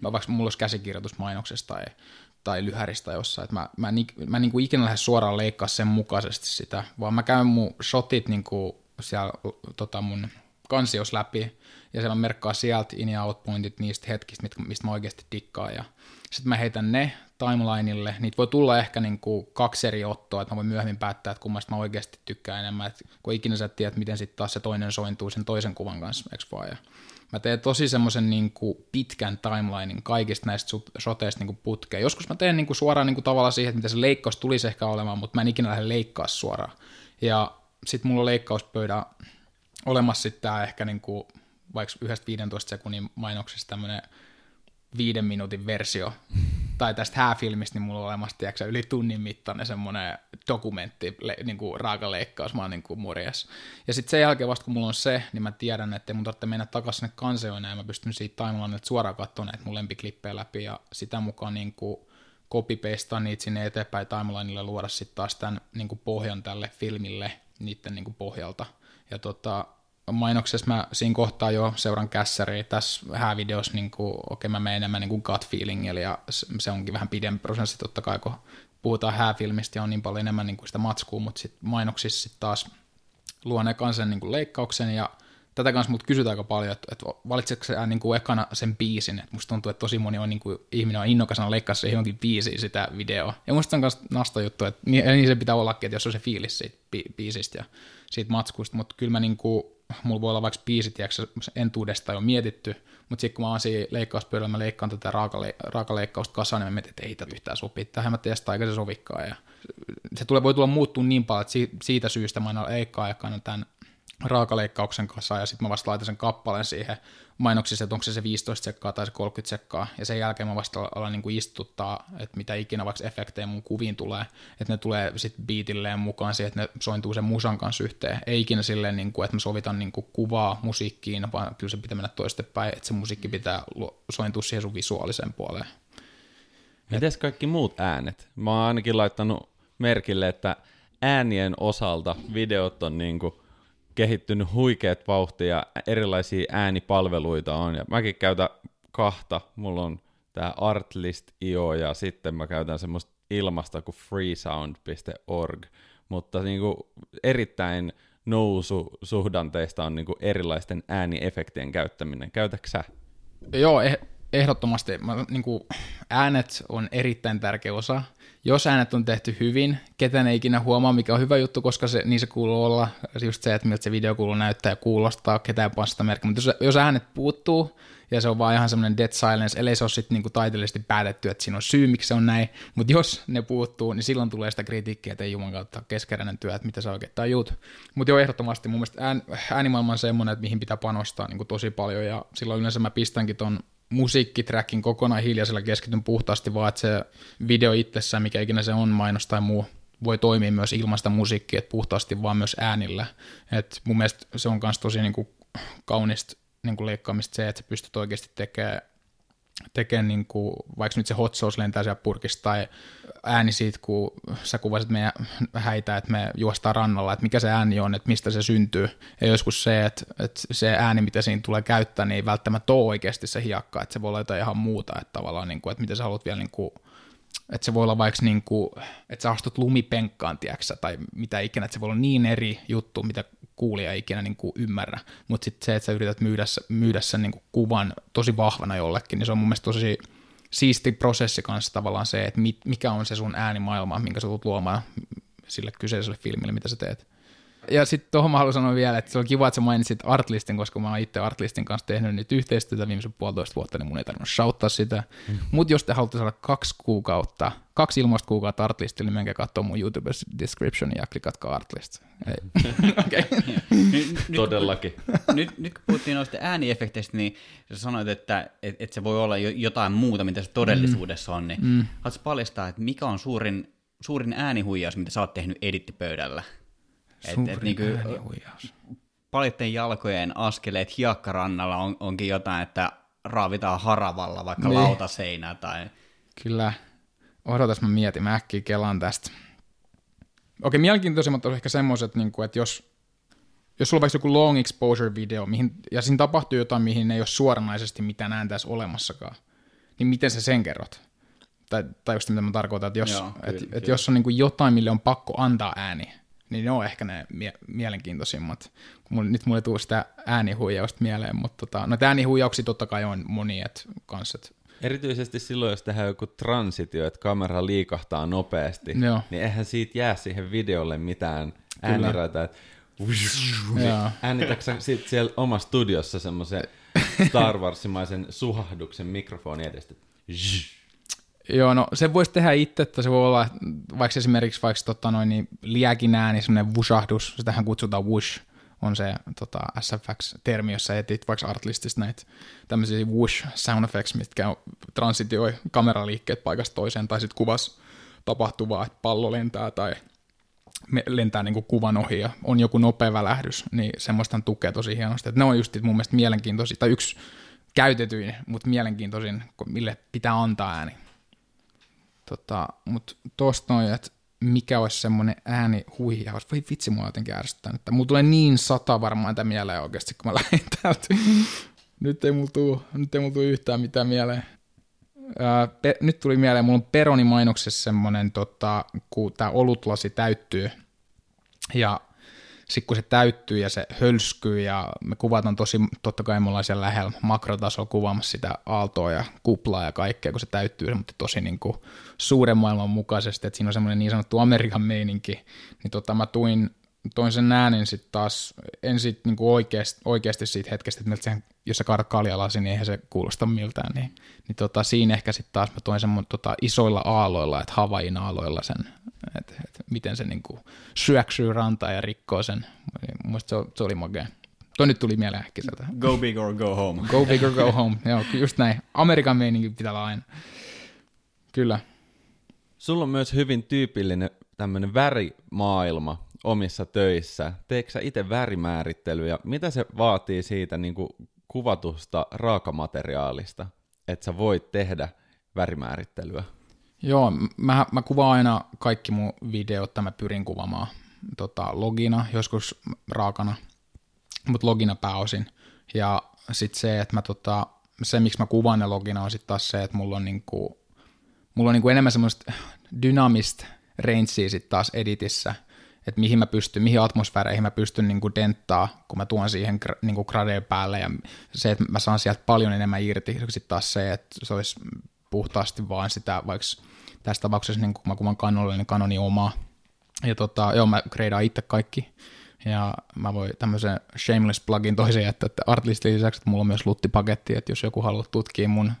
Mä, vaikka mulla olisi käsikirjoitus mainoksesta tai tai lyhäristä jossain, että mä, mä, mä, mä niinku ikinä lähden suoraan leikkaa sen mukaisesti sitä, vaan mä käyn mun shotit niinku siellä tota mun kansios läpi, ja siellä merkkaa sieltä in- ja out-pointit niistä hetkistä, mit, mistä mä oikeasti dikkaan, ja sitten mä heitän ne timelineille, niitä voi tulla ehkä niinku kaksi eri ottoa, että mä voin myöhemmin päättää, että kummasta mä oikeasti tykkään enemmän, että kun ikinä sä tiedät, miten sitten taas se toinen sointuu sen toisen kuvan kanssa, eikö vaan, ja mä teen tosi semmoisen niinku pitkän timelinein kaikista näistä shoteista niinku putkeen. Joskus mä teen niinku suoraan niinku tavallaan siihen, että mitä se leikkaus tulisi ehkä olemaan, mutta mä en ikinä lähde leikkaa suoraan. Ja sit mulla on leikkauspöydä olemassa sit tää ehkä niinku, vaikka yhdestä viidentoista sekunnin mainoksessa tämmönen viiden minuutin versio. Tai tästä hääfilmistä, niin mulla on olemassa tiiäksä, yli tunnin mittainen semmoinen dokumentti, le, niin kuin raakaleikkaus, mä oon niin kuin murjas. Ja sitten sen jälkeen vasta, kun mulla on se, niin mä tiedän, että mun tarvitse mennä takaisin sinne kansioina, ja mä pystyn siitä timelinelta suoraan katsomaan näitä mun lempiklippejä läpi, ja sitä mukaan niin kuin copy-pastea niitä sinne eteenpäin timelineille, luoda sitten taas tämän niin kuin pohjan tälle filmille niiden niin kuin pohjalta. Ja tota, mainoksessa mä siinä kohtaa jo seuran kässäriä. Tässä häävideossa niin okei okay, mä menen enemmän niin kuin gut feelingillä, ja se onkin vähän pidempi prosessi totta kai, kun puhutaan hääfilmistä ja on niin paljon enemmän niin kuin sitä matskua, mutta sit mainoksissa sit taas luo ne kanssa sen niin kuin leikkauksen, ja tätä kanssa mut kysytään aika paljon, että, että valitsetko sä niin kuin ekana sen biisin, että musta tuntuu, että tosi moni on, niin kuin, ihminen on innokasana leikkaa se johonkin biisiin sitä videoa, ja musta on myös nasta juttu, että niin, niin se pitää ollakin, että jos on se fiilis siitä bi- biisistä ja siitä matskusta, mutta kyllä mä niin kuin mulla voi olla vaikka biisi, tiedätkö, entuudesta ei ole mietitty, mutta sitten kun mä oon siinä leikkauspöydällä, mä leikkaan tätä raakale- raakaleikkausta kasaan, niin mä mietin, että ei tätä yhtään sopi, tähän mä testaan, eikä se sovikaan. Ja se tulee, voi tulla muuttua niin paljon, että siitä syystä mä aina leikkaan aikana tämän raakaleikkauksen kasaan, ja sitten mä vasta laitan sen kappaleen siihen mainoksissa, että onko se se viisitoista sekkaa tai se kolmekymmentä sekkaa, ja sen jälkeen mä vasta alan niin kuin istuttaa, että mitä ikinä vaikka efektejä mun kuviin tulee, että ne tulee sitten biitilleen mukaan siihen, että ne sointuu sen musan kanssa yhteen, ei ikinä silleen, niin kuin, että mä sovitan niin kuin kuvaa musiikkiin, vaan kyllä se pitää mennä toistepäin, että se musiikki pitää sointua siihen sun visuaaliseen puoleen. Mites kaikki muut äänet? Mä oon ainakin laittanut merkille, että äänien osalta videot on niin kuin kehittynyt huikeat vauhtia ja erilaisia äänipalveluita on. Ja mäkin käytän kahta. Mulla on tää Artlist piste io ja sitten mä käytän semmoista ilmasta kuin freesound piste org. Mutta niinku erittäin noususuhdanteista on niinku erilaisten ääniefektien käyttäminen. Käytätkö sä? Joo, ehdottomasti niin kuin, äänet on erittäin tärkeä osa. Jos äänet on tehty hyvin, ketään ei ikinä huomaa, mikä on hyvä juttu, koska se, niin se kuuluu olla just se, että miltä se video kuuluu näyttää ja kuulostaa, ketään panssata merkkiä. Mutta jos, jos äänet puuttuu ja se on vaan ihan semmoinen dead silence, eli se ole sitten niinku taiteellisesti päätetty, että siinä on syy, miksi se on näin, mutta jos ne puuttuu, niin silloin tulee sitä kritiikkiä, että ei juman kautta keskeräinen työ, että mitä sä oikein tajut. Mutta joo, ehdottomasti mun mielestä ään, äänimaailma on semmoinen, että mihin pitää panostaa niinku tosi paljon, ja silloin yleensä mä pistänkin ton musiikkitrackin kokonaan hiljaisella, keskityn puhtaasti vaan, että se video itsessään, mikä ikinä se on, mainos tai muu, voi toimia myös ilman sitä musiikkia, että puhtaasti vaan myös äänillä. Et mun mielestä se on myös tosi niinku kaunista niinku leikkaamista se, että sä pystyt oikeasti tekemään, tekemään niinku, vaikka nyt se hot sauce lentää siellä purkista tai ääni siitä, kun sä kuvasit meidän häitä, että me juostaan rannalla, että mikä se ääni on, että mistä se syntyy. Ja joskus se, että, että se ääni, mitä siinä tulee käyttää, niin ei välttämättä ole oikeasti se hiakka, että se voi olla jotain ihan muuta, että tavallaan, niinku, että mitä sä haluat vielä, niinku, että se voi olla vaikka, niinku, että sä astut lumipenkkaan, tiedäksä, tai mitä ikinä, että se voi olla niin eri juttu, mitä kuulija ei ikinä niin kuin ymmärrä, mutta sitten se, että sä yrität myydä, myydä sen niin kuin kuvan tosi vahvana jollekin, niin se on mun mielestä tosi siisti prosessi kanssa tavallaan se, että mit, mikä on se sun äänimaailma, minkä sä tulet luomaan sille kyseiselle filmille, mitä sä teet. Ja sitten tuohon mä haluan sanoa vielä, että se on kiva, että sä mainitsit Artlistin, koska mä oon itse Artlistin kanssa tehnyt nyt yhteistyötä viimeisen puolitoista vuotta, niin mun ei tarvinnut shouttaa sitä. Mm. Mutta jos te haluatte saada kaksi kuukautta, kaksi ilmoista kuukautta Artlistille, niin menkää katsoa mun YouTube description ja klikatkaa Artlist. Okay. Todellakin. Nyt, nyt kun puhuttiin noista ääniefekteistä, niin sä sanoit, että et, et se voi olla jotain muuta, mitä se todellisuudessa on, niin mm. haluatko paljastaa, että mikä on suurin, suurin äänihuijaus, mitä sä oot tehnyt edittipöydällä? Suurin et, et äänihuijaus. Niin paljoiden jalkojen askeleet hiekkarannalla on, onkin jotain, että raavitaan haravalla vaikka niin. Lautaseinää. Tai... Kyllä. Odotas, mä mietin. Mä äkkiä kelaan tästä. Okei, mielenkiintoisimmat mutta ehkä semmoiset, että jos, jos sulla on vaikka joku long exposure-video, mihin, ja siinä tapahtuu jotain, mihin ei ole suoranaisesti mitään ääntä edes olemassakaan, niin miten sä sen kerrot? Tai, tai just mitä mä tarkoitan, että jos, Joo, et, kyllä, et kyllä. jos on jotain, mille on pakko antaa ääni, niin ne on ehkä ne mie- mielenkiintoisimmat. Nyt mulle tuli sitä äänihuijausta mieleen, mutta tota, no äänihuijauksia totta kai on monia kanssa. Erityisesti silloin, jos tehdään joku transitio, että kamera liikahtaa nopeasti, Joo. niin eihän siitä jää siihen videolle mitään ääniraitaa. Äänitätkö sä sit siellä omassa studiossa semmoisen Star Warsimaisen suhahduksen mikrofoni edestä? Joo, no se voisi tehdä itse, että se voi olla vaikka esimerkiksi vaikka tota noin, niin liekin ääni, semmoinen wushahdus, sitähän kutsutaan wush, on se tota, S F X-termi, jossa etit vaikka Artlistista näitä tämmöisiä wush sound effects, mitkä transitioi kameraliikkeet paikasta toiseen, tai sitten kuvas tapahtuvaa, että pallo lentää tai lentää niin kuin kuvan ohi ja on joku nopea välähdys, niin semmoistaan tukee tosi hienosti. Et ne on just mun mielestä mielenkiintoisia, tai yksi käytetyin, mutta mielenkiintoisin, mille pitää antaa ääni. Tota, mutta tuosta noin, että mikä olisi semmoinen äänihuijaus. Voi vitsi, mua jotenkin ärsyttää. Mulla tulee niin sata varmaan tämä mieleen oikeasti, kun mä lähdin täältä. Nyt ei mulla tule yhtään mitään mieleen. Ää, pe- nyt tuli mieleen, mulla on Peroni-mainoksessa semmoinen, tota, kun tämä olutlasi täyttyy. Ja sitten kun se täyttyy ja se hölskyy ja me kuvataan tosi, totta kai me ollaan siellä lähellä makrotasolla kuvaamassa sitä aaltoa ja kuplaa ja kaikkea, kun se täyttyy, mutta tosi niin kuin suuren maailman mukaisesti, että siinä on semmoinen niin sanottu Amerikan meininki, niin tota mä tuin, toin sen äänen sitten taas, en sitten niin oikeasti, oikeasti siitä hetkestä, että miltä sehän, jos sä kaadat kaljalasi, niin eihän se kuulosta miltään, niin, niin tota, siinä ehkä sitten taas mä toin semmoinen tota, isoilla aalloilla, että Havain aalloilla sen, että et, miten se niin kuin syöksyy rantaan ja rikkoo sen, mun mielestä se, se oli magea. Toi nyt tuli mieleen ehkä sieltä. Go big or go home. Go big or go home, joo, just näin. Amerikan meininki pitää olla aina. Kyllä. Sulla on myös hyvin tyypillinen tämmöinen värimaailma omissa töissä. Teetkö sä itse värimäärittelyä? Mitä se vaatii siitä niin kuin kuvatusta raakamateriaalista, että sä voit tehdä värimäärittelyä? Joo, mä, mä kuvaan aina kaikki mun videot, että mä pyrin kuvaamaan tota, logina, joskus raakana, mutta logina pääosin. Ja sit se, että mä tota, se miksi mä kuvaan ne logina on sit taas se, että mulla on niinku, mulla on niinku enemmän semmoista dynaamista rangea sit taas editissä, että mihin mä pystyn, mihin atmosfääreihin mä pystyn niin kuin denttaa, kun mä tuon siihen niin kuin gradeen päälle, ja se, että mä saan sieltä paljon enemmän irti, sitten taas se, että se olisi puhtaasti vaan sitä, vaikka tässä tapauksessa, niin kun mä kuvan Canolle, niin Canoni oma, ja tota, joo, mä kreidaan itse kaikki, ja mä voin tämmöisen shameless plugin toisen jättää, että Artlistin lisäksi, että mulla on myös luttipaketti, että jos joku haluaa tutkia mun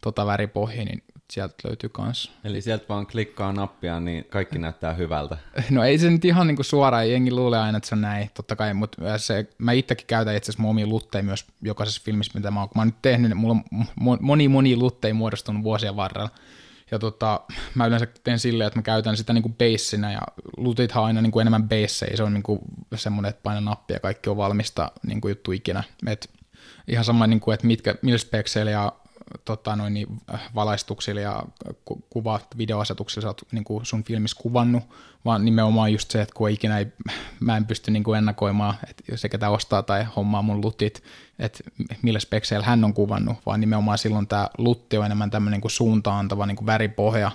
tota väripohjia, niin sieltä löytyy kans. Eli sieltä vaan klikkaa nappia, niin kaikki näyttää hyvältä. No ei se nyt ihan niinku suoraan, jengi luulee aina, että se on näin, totta kai, mutta mä itsekin käytän itse asiassa mun omia lutteja myös jokaisessa filmissä, mitä mä oon, mä oon nyt tehnyt, niin mulla on moni moni lutteja muodostunut vuosien varrella, ja tota, mä yleensä teen silleen, että mä käytän sitä niinku beissinä, ja lutithan on aina niinku enemmän beissejä, se on niinku semmoinen, että paina nappia, kaikki on valmista niinku juttu ikinä, et ihan sama, niinku, että mitkä, millä spekseillä ja Tota, noin, niin valaistuksilla ja ku- kuva, videoasetuksilla sä oot niin kuin sun filmissä kuvannut, vaan nimenomaan just se, että kun ikinä ei, mä en pysty niin kuin ennakoimaan, että se ketä ostaa tai hommaa mun lutit, että millä spekseillä hän on kuvannut, vaan nimenomaan silloin tämä lutti on enemmän tämmöinen niin suuntaantava niin kuin väripohja,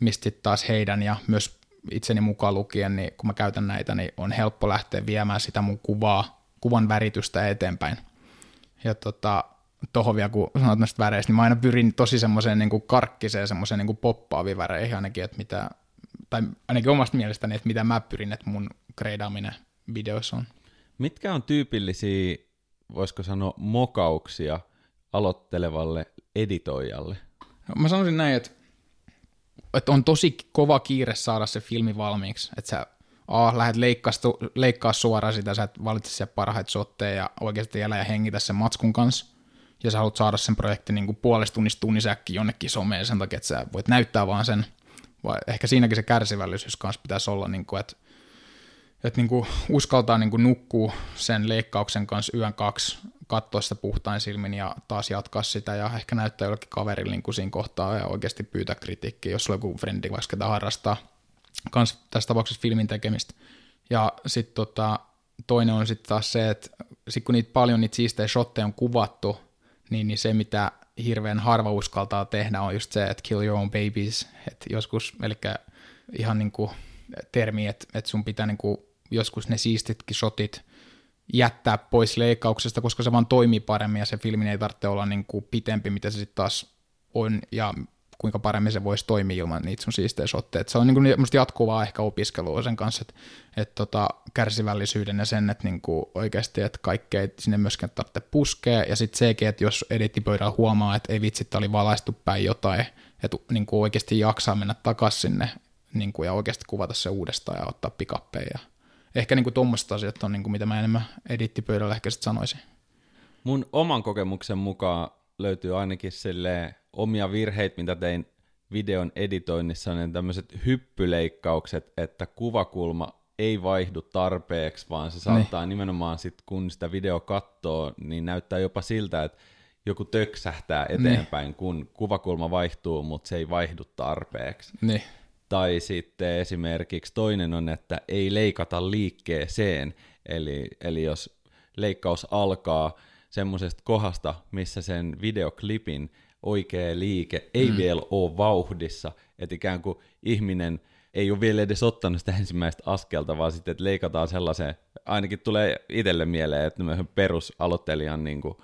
mistä sitten taas heidän ja myös itseni mukaan lukien, niin kun mä käytän näitä, niin on helppo lähteä viemään sitä mun kuvaa, kuvan väritystä eteenpäin. Ja tota... Tuohon vielä, kun sanot näistä väreistä, niin mä aina pyrin tosi semmoiseen niin kuin karkkiseen, semmoiseen niin kuin poppaaviin väreihin ainakin, että mitä, tai ainakin omasta mielestäni, että mitä mä pyrin, että mun kreidaaminen videoissa on. Mitkä on tyypillisiä, voisiko sanoa, mokauksia aloittelevalle editoijalle? No, mä sanoisin näin, että, että on tosi kova kiire saada se filmi valmiiksi, että sä A, lähdet leikkaa suoraan sitä, sä et valitse siellä parhaita shotteja ja oikeasti elää ja hengitä sen matskun kanssa. Ja sä haluat saada sen projektin niin kuin puolesta tunnista tunnisäkkiin jonnekin someen sen takia, että sä voit näyttää vaan sen. Vai ehkä siinäkin se kärsivällisyys kanssa pitäisi olla, niin kuin, että, että niin kuin uskaltaa niin kuin nukkua sen leikkauksen kanssa yön kaksi, katsoa sitä puhtain silmin ja taas jatkaa sitä ja ehkä näyttää jollekin kaverille niin kuin siinä kohtaa ja oikeasti pyytää kritiikkiä, jos sulla on joku frendi vaikka ketä harrastaa kans tässä tapauksessa filmin tekemistä. Ja sitten tota, toinen on sitten taas se, että sit kun niitä paljon niitä siistejä shotteja on kuvattu, Niin, niin se, mitä hirveän harva uskaltaa tehdä, on just se, että kill your own babies, että joskus, eli ihan niin kuin termi, että, että sun pitää niin kuin joskus ne siistitkin shotit jättää pois leikkauksesta, koska se vaan toimii paremmin ja se filmin ei tarvitse olla niin kuin pitempi, mitä se sitten taas on ja kuinka paremmin se voisi toimia ilman niitä sun siistejä shotteja. Se on niin kuin musta jatkuvaa ehkä opiskelua sen kanssa, että, että tota, kärsivällisyyden ja sen, että niin kuin oikeasti, että kaikkea ei sinne myöskään tarvitse puskea, ja sitten sekin, että jos edittipöydällä huomaa, että ei vitsi, että oli valaistu päin jotain, että niin kuin oikeasti jaksaa mennä takaisin sinne niin kuin, ja oikeasti kuvata se uudestaan ja ottaa pikappeja. Ehkä niin kuin tuommoiset asiat on, niin kuin, mitä mä enemmän edittipöydällä ehkä sitten sanoisin. Mun oman kokemuksen mukaan löytyy ainakin silleen, omia virheitä, mitä tein videon editoinnissa, niin tämmöiset hyppyleikkaukset, että kuvakulma ei vaihdu tarpeeksi, vaan se saattaa niin. Nimenomaan sitten, kun sitä video katsoo, niin näyttää jopa siltä, että joku töksähtää eteenpäin, niin. Kun kuvakulma vaihtuu, mutta se ei vaihdu tarpeeksi. Niin. Tai sitten esimerkiksi toinen on, että ei leikata liikkeeseen, eli, eli jos leikkaus alkaa semmoisesta kohdasta, missä sen videoklipin oikea liike ei mm. vielä ole vauhdissa, että ikään kuin ihminen ei ole vielä edes ottanut sitä ensimmäistä askelta, vaan sitten että leikataan sellaiseen, ainakin tulee itselle mieleen, että perusaloittelijan niin kuin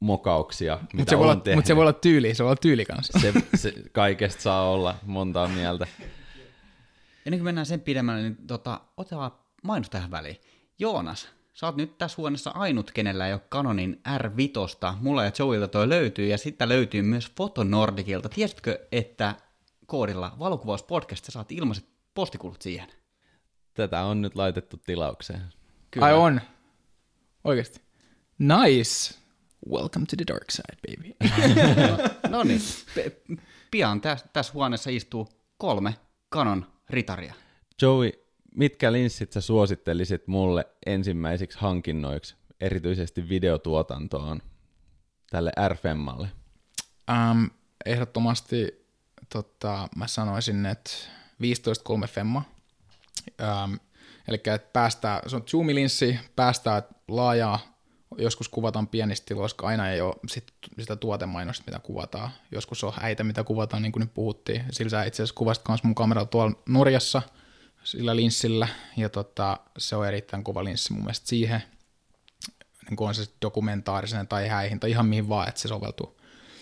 mokauksia, mitä mut se on olla, tehnyt. Mutta se voi olla tyyli, se voi olla tyyli kanssa. Se, se kaikesta saa olla montaa mieltä. Ennen kuin mennään sen pidemmälle, niin tota, otetaan mainos tähän väliin. Joonas. Sä oot nyt tässä huoneessa ainut, kenellä ei ole Canonin är viisi. Mulla ja Joeylta toi löytyy, ja sitä löytyy myös Foto Nordicilta. Tiesitkö, että koodilla valokuvauspodcast sä saat ilmaiset postikulut siihen? Tätä on nyt laitettu tilaukseen. Kyllä. Ai on. Oikeesti. Nice. Welcome to the dark side, baby. No niin. Pian tässä täs huoneessa istuu kolme Canon ritaria. Joey, mitkä linssit sä suosittelisit mulle ensimmäisiksi hankinnoiksi, erityisesti videotuotantoon, tälle är femmalle? Ähm, ehdottomasti tota, mä sanoisin, että viisitoista kolme femma. Ähm, eli että päästään, se on zoomilinssi, päästään laajaa, joskus kuvataan pienistä tiloista, koska aina ei ole sit sitä tuotemainosta, mitä kuvataan. Joskus on häitä, mitä kuvataan, niin kuin nyt puhuttiin. Sillä sä itse asiassa kuvasit myös mun kameralla tuolla Norjassa, sillä linssillä, ja tota, se on erittäin kova linssi mun mielestä siihen, niin kuin on se dokumentaarisen tai häihin tai ihan mihin vaan, että se soveltuu.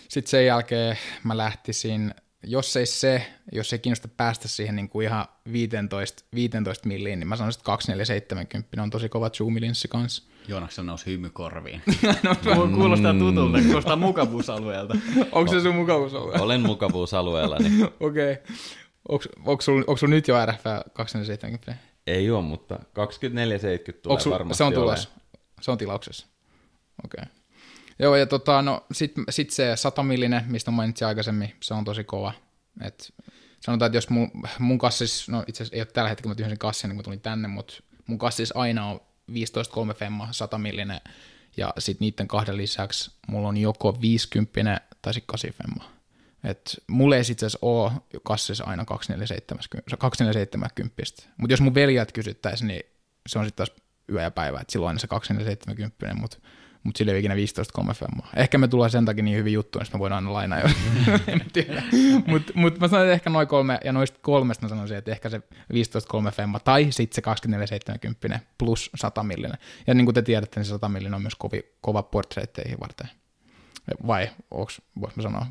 Sitten sen jälkeen mä lähtisin, jos ei se, jos ei kiinnosta päästä siihen niin kuin ihan viisitoista, viisitoista milliin, niin mä sanoisin, että kaksikymmentäneljä seitsemänkymmentä on tosi kova zoomilinssi kanssa. Joonaksen nousi hymy korviin. no, kuulostaa tutulta, kuulostaa mukavuusalueelta. Onko se sun mukavuusalue? Olen mukavuusalueella. Niin. Okei. Okay. Onko sulla nyt jo R F kaksikymmentäneljä seitsemänkymmentä? Ei ole, mutta kaksikymmentäneljä seitsemänkymmentä tulee sul, varmasti se on tulos. Se on tilauksessa. Okei. Okay. Joo, ja tota, no, sitten sit se satamillinen, mistä mainitsin aikaisemmin, se on tosi kova. Et sanotaan, että jos mun, mun kassis, no itse asiassa ei ole tällä hetkellä, mä tyhjensin kassin, niin kun tulin tänne, mutta mun kassis aina on viisitoista kolme femma, satamillinen, ja sitten niiden kahden lisäksi mulla on joko viisikymmentä tai sitten kahdeksan femma. Et mulla ei itse asiassa ole kassissa aina kaksikymmentäneljä seitsemänkymmentä, mutta jos mun veljät kysyttäisiin, niin se on sitten taas yö ja päivä, että silloin aina se kaksikymmentäneljä seitsemänkymmentä, mutta Mutta sillä ei ole ikinä viisitoista kolme femmaa. Ehkä me tullaan sen takia niin hyvin juttuun, että me voidaan aina lainaa jo. Mutta mut mä sanoin, että ehkä noin kolme, ja noista kolmesta mä sanoisin, että ehkä se viisitoista kolme femma, tai sitten se kaksikymmentäneljä seitsemänkymmentä plus satamillinen. Ja niin kuin te tiedätte, niin se satamillinen on myös kovi, kova portreitteihin varten. Vai, onks, vois mä sanoa?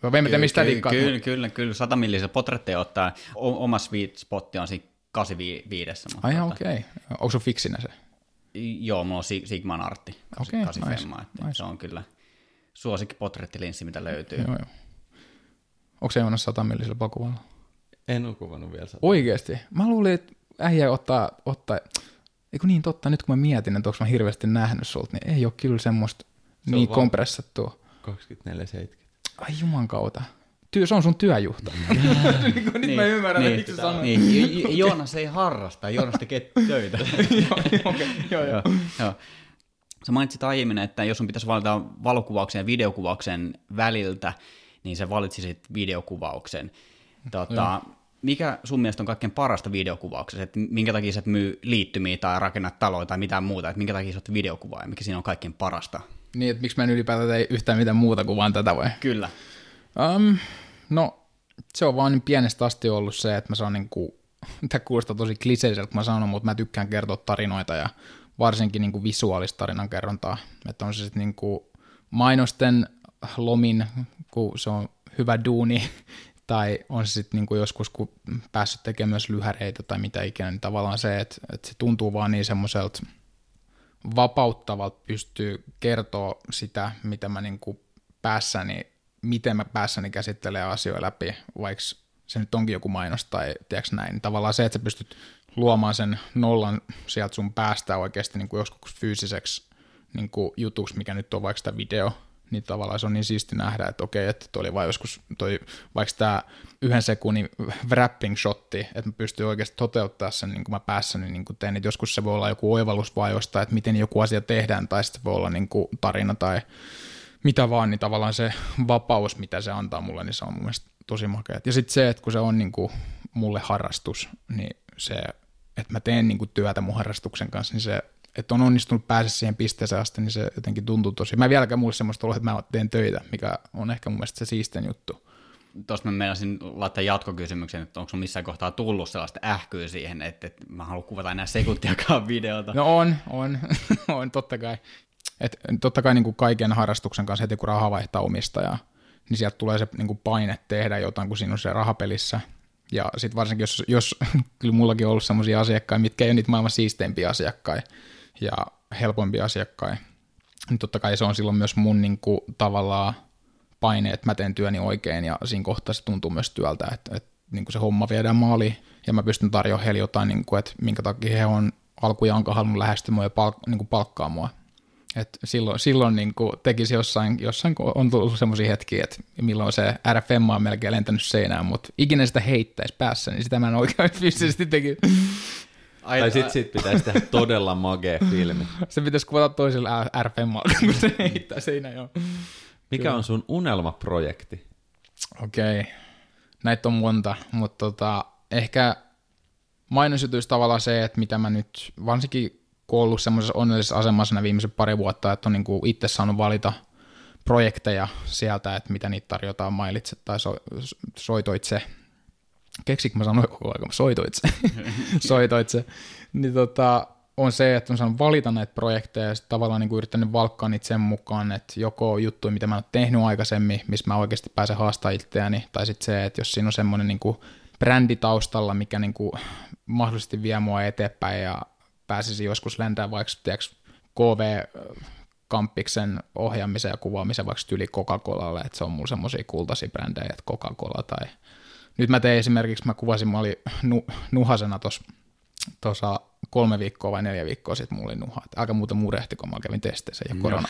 Ky- ky- mistä ky- kyllä, kyllä, kyllä, satamillisen portreitteja ottaa. O- oma sweet spotti on siinä kahdeksankymmentäviisi. Ai ihan okei. Okay. Onko sun fiksinä se? Joo, mulla on Sigman artti, okay, kahdeksan nice, femmaa, nice. Se on kyllä suosikki portrettilinssi, mitä löytyy. Joo, joo. Onko se jäänyt satamillisellä pakuvalla? En ole kuvannut vielä satamillisellä. Oikeesti? Mä luulin, että äijä ottaa, ottaa, eikö niin totta, nyt kun mä mietin, että onko mä hirveästi nähnyt sulta, niin ei ole kyllä semmoista se niin kompressattua. kaksikymmentäneljä seitsemänkymmentä. Ai juman kautta. Työ, se on sun työjuhta. Nyt niin, mä ymmärrän, niin, miksi sanoit. Niin. Joonas ei harrasta, Joonas tekee töitä. Joo, okay, joo, joo. joo. Sä mainitsit aiemmin, että jos sun pitäisi valita valokuvauksen ja videokuvauksen väliltä, niin sä valitsisit videokuvauksen. Tota, mikä sun mielestä on kaikkein parasta videokuvauksessa? Et minkä takia sä et myy liittymiä tai rakennat taloja tai mitään muuta? Et minkä takia sä oot videokuvaaja? Mikä siinä on kaikkein parasta? Niin, että miksi mä en ylipäätään tee yhtään mitään muuta kuin vaan tätä vai? Kyllä. Um, no, se on vaan niin pienestä asti ollut se, että mä saan niinku, tämä kuulostaa tosi kliseiseltä, kun mä sanon, mutta mä tykkään kertoa tarinoita ja varsinkin niinku visuaalista tarinan kerrontaa, että on se sitten niinku mainosten lomin, kun se on hyvä duuni, tai on se sitten niinku joskus, kun päässyt tekemään myös lyhäreitä tai mitä ikinä, niin tavallaan se, että, että se tuntuu vaan niin semmoiselta vapauttavalta pystyy kertoa sitä, mitä mä niinku päässäni miten mä päässäni käsittelee asioita läpi, vaikka se nyt onkin joku mainos tai tiedätkö näin, niin tavallaan se, että sä pystyt luomaan sen nollan sieltä sun päästä oikeasti niin kuin joskus fyysiseksi niin kuin jutuksi, mikä nyt on vaikka tämä video, niin tavallaan se on niin siisti nähdä, että okei, että toi oli vaan joskus toi, vaikka tämä yhden sekunnin wrapping-shotti, että mä pystyn oikeasti toteuttamaan sen niin kuin mä päässäni niin kuin teen, että joskus se voi olla joku oivallus vaan jostain, että miten joku asia tehdään, tai sitten voi olla niin kuin tarina tai mitä vaan, niin tavallaan se vapaus, mitä se antaa mulle, niin se on mun mielestä tosi makea. Ja sitten se, että kun se on niin kuin mulle harrastus, niin se, että mä teen niin kuin työtä mun harrastuksen kanssa, niin se, että on onnistunut pääse siihen pisteeseen asti, niin se jotenkin tuntuu tosi. Mä en vieläkään mulle semmoista ole, että mä teen töitä, mikä on ehkä mun mielestä se siisten juttu. Tuosta mä meinasin laittaa jatkokysymyksen, että onko sun missään kohtaa tullut sellaista ähkyä siihen, että, että mä haluan kuvata enää sekuntiakaan videota. No on, on, on totta kai. Et totta kai niin kuin kaiken harrastuksen kanssa heti kun raha vaihtaa omistajaa, niin sieltä tulee se niin kuin paine tehdä jotain, kun siinä on se rahapelissä. Ja sitten varsinkin, jos, jos kyllä mullakin on ollut sellaisia asiakkaita, mitkä ei ole niitä maailman siisteimpiä asiakkaita ja helpompia asiakkaita, niin totta kai se on silloin myös mun niin kuin, tavallaan paine, että mä teen työni oikein ja siinä kohtaa se tuntuu myös työltä, että, että niin kuin se homma viedään maaliin ja mä pystyn tarjoamaan heille jotain, niin kuin, että minkä takia he on alkujaankaan halunnut lähestyä mua ja palk- niin kuin palkkaa mua. Et silloin silloin niin kuin tekisi jossain, jossain on tullut semmoisia hetkiä, että milloin se R F M on melkein lentänyt seinään, mutta ikinä sitä heittäisi päässä, niin sitä mä en oikein fyysisesti tekisi. Ai, tai sitten sit pitäisi tehdä todella magea filmi. Se pitäisi kuvata toisella R F M, kun se heittää seinään, joo. Mikä Kyllä. on sun unelmaprojekti? Okei, okay. Näitä on monta, mutta tota, ehkä mainosjutuisi tavallaan se, että mitä mä nyt varsinkin kun on ollut semmoisessa onnellisessa asemassa viimeisen pari vuotta, että on niin kuin itse saanut valita projekteja sieltä, että mitä niitä tarjotaan mailitse tai so- soitoitse, keksinkö mä sanoin koko ajan, mä soitoitse, soitoitse, niin tota, on se, että on saanut valita näitä projekteja ja sitten tavallaan niin kuin yrittänyt valkkaa niitä sen mukaan, että joko juttuja, mitä mä en ole tehnyt aikaisemmin, missä mä oikeasti pääsen haastaa itseäni, tai sitten se, että jos siinä on semmoinen niin kuin brändi taustalla, mikä niin kuin mahdollisesti vie mua eteenpäin ja pääsisi joskus lentää vaikka tiiäks, K V-kampiksen ohjaamisen ja kuvaamisen vaikka tyli Coca-Colalle, että se on mulla semmoisia kultaisia brändejä, että Coca-Cola tai... Nyt mä tein esimerkiksi, mä kuvasin, mä olin nu, nuhasena tuossa kolme viikkoa vai neljä viikkoa sitten mulla oli nuha. Aika muuten murehti, kun mä kävin testeissä ja korona.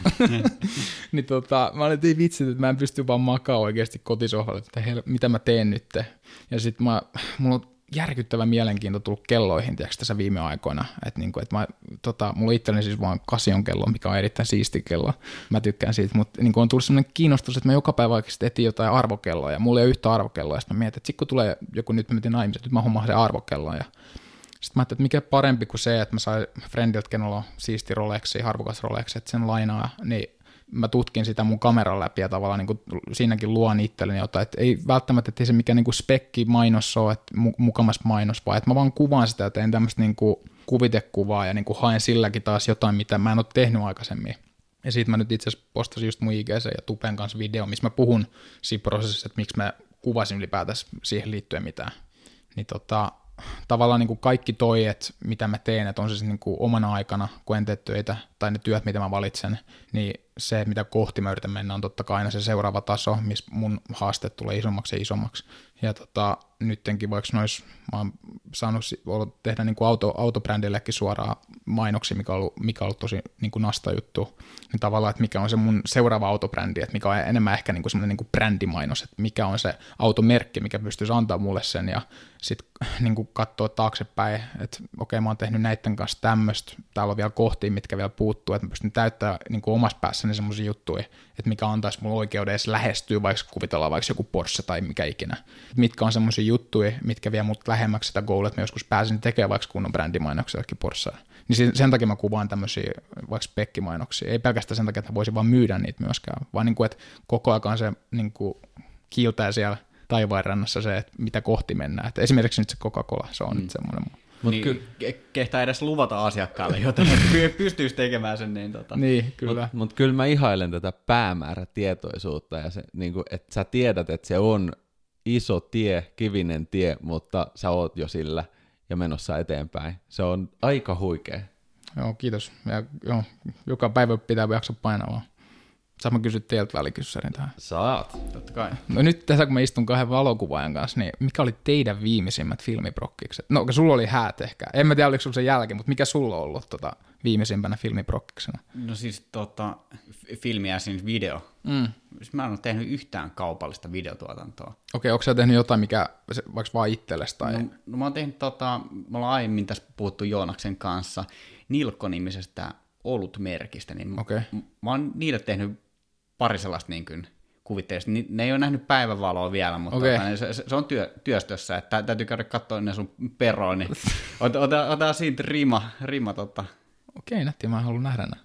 Niin tota, mä olin niin vitsit, että mä en pysty vaan makaa oikeasti kotisohvalle, että hel- mitä mä teen nyt. Ja sit mä, mulla on järkyttävä mielenkiinto tullut kelloihin tiiäks, tässä viime aikoina. Että niinku, et mä, tota, mulla itselleni siis vaan Casion kello, mikä on erittäin siisti kello. Mä tykkään siitä, mutta niinku on tullut sellainen kiinnostus, että mä joka päivä oikeasti etin jotain arvokelloa. Ja mulla ei ole yhtä arvokelloa. Ja sit mä mietin, että sit kun tulee joku nyt mä mietin naimiset, nyt mä hommaan sen arvokelloa. Ja sitten mä ajattelin, että mikä parempi kuin se, että mä sain friendiltä, kenellä on siisti Rolexi, harvokas Rolex, että sen lainaa, niin mä tutkin sitä mun kameran läpi ja tavallaan niin kuin siinäkin luon itselleni jotain, että ei välttämättä, että ei se mikään niin kuin spekki mainos ole, että mukamas mainos, vaan että mä vaan kuvaan sitä ja teen tämmöistä niin kuin kuvitekuvaa ja niin kuin haen silläkin taas jotain, mitä mä en ole tehnyt aikaisemmin. Ja siitä mä nyt itse asiassa postasin just mun I G C ja Tupen kanssa video, missä mä puhun siinä prosessissa, että miksi mä kuvasin ylipäätänsä siihen liittyen mitään. Niin tota... Tavallaan niin kuin kaikki toi, että mitä mä teen, että on se sitten niin kuin omana aikana, kun en tee töitä, tai ne työt, mitä mä valitsen, niin se, mitä kohti mä yritän mennä, on totta kai aina se seuraava taso, missä mun haasteet tulee isommaksi ja isommaksi. Ja tota, nyttenkin vaikka nois, mä oon saanut tehdä niin kuin auto, autobrändillekin suoraan mainoksi, mikä on ollut, mikä on ollut tosi niin kuin nasta juttu, niin tavallaan, että mikä on se mun seuraava autobrändi, että mikä on enemmän ehkä niin kuin semmoinen niin kuin brändimainos, että mikä on se automerkki, mikä pystyisi antaa mulle sen, ja sitten niin kuin katsoa taaksepäin, että okei, mä oon tehnyt näiden kanssa tämmöistä, täällä on vielä kohtia, mitkä vielä puuttuu, että mä pystyn täyttämään niin kuin omassa päässä niin semmoisia juttuja, että mikä antaisi mulle oikeuden edes lähestyä, vaikka kuvitellaan vaikka joku Porsche tai mikä ikinä. Mitkä on semmoisia juttuja, mitkä vie mut lähemmäksi sitä goalia, että mä joskus pääsin tekemään vaikka kunnon brändimainoksia jollekin Porschea. Niin sen takia mä kuvaan tämmöisiä vaikka spekkimainoksia. Ei pelkästään sen takia, että voisin vaan myydä niitä myöskään, vaan niin kuin, että koko ajan se niin kuin kiiltää siellä taivaanrannassa se, että mitä kohti mennään. Että esimerkiksi nyt se Coca-Cola, se on mm. nyt semmoinen muu. Mutta niin, kyllä kehtaa edes luvata asiakkaalle, joten pystyisi tekemään sen. Niin, tota. Niin kyllä. Mutta mut kyllä mä ihailen tätä päämäärätietoisuutta, ja se, niin kuin, että sä tiedät, että se on iso tie, kivinen tie, mutta sä oot jo sillä ja menossa eteenpäin. Se on aika huikea. Joo, kiitos. Ja, joo, joka päivä pitää jaksaa painaa vaan. Saanko mä kysyä teiltä välikyssärin tähän? Saat, totta kai. No nyt tässä kun mä istun kahden valokuvaajan kanssa, niin mikä oli teidän viimeisimmät filmiprokkikset? No sulla oli häät ehkä. En mä tiedä, oliko sulla sen jälkeen, mutta mikä sulla on ollut tota, viimeisimpänä filmiprokkiksena? No siis tota, filmiä siinä video. Mm. Mä en ole tehnyt yhtään kaupallista videotuotantoa. Okei, okay, onko sä tehnyt jotain, mikä vaikka vaan itsellesi? Tai... No, no mä oon tehnyt, tota, me ollaan aiemmin tässä puhuttu Joonaksen kanssa, Nilkko-nimisestä olutmerkistä, niin okay. m- mä oon niille tehnyt pari sellaista niin kuin kuvitteellista. Ne ei ole nähnyt päivänvaloa vielä, mutta okay. se, se on työ, työstössä, että täytyy käydä katsoa ne sun peroa, niin ota, ota, ota siitä rima. rima tota. Okei, nättiä, mä haluan nähdä nää.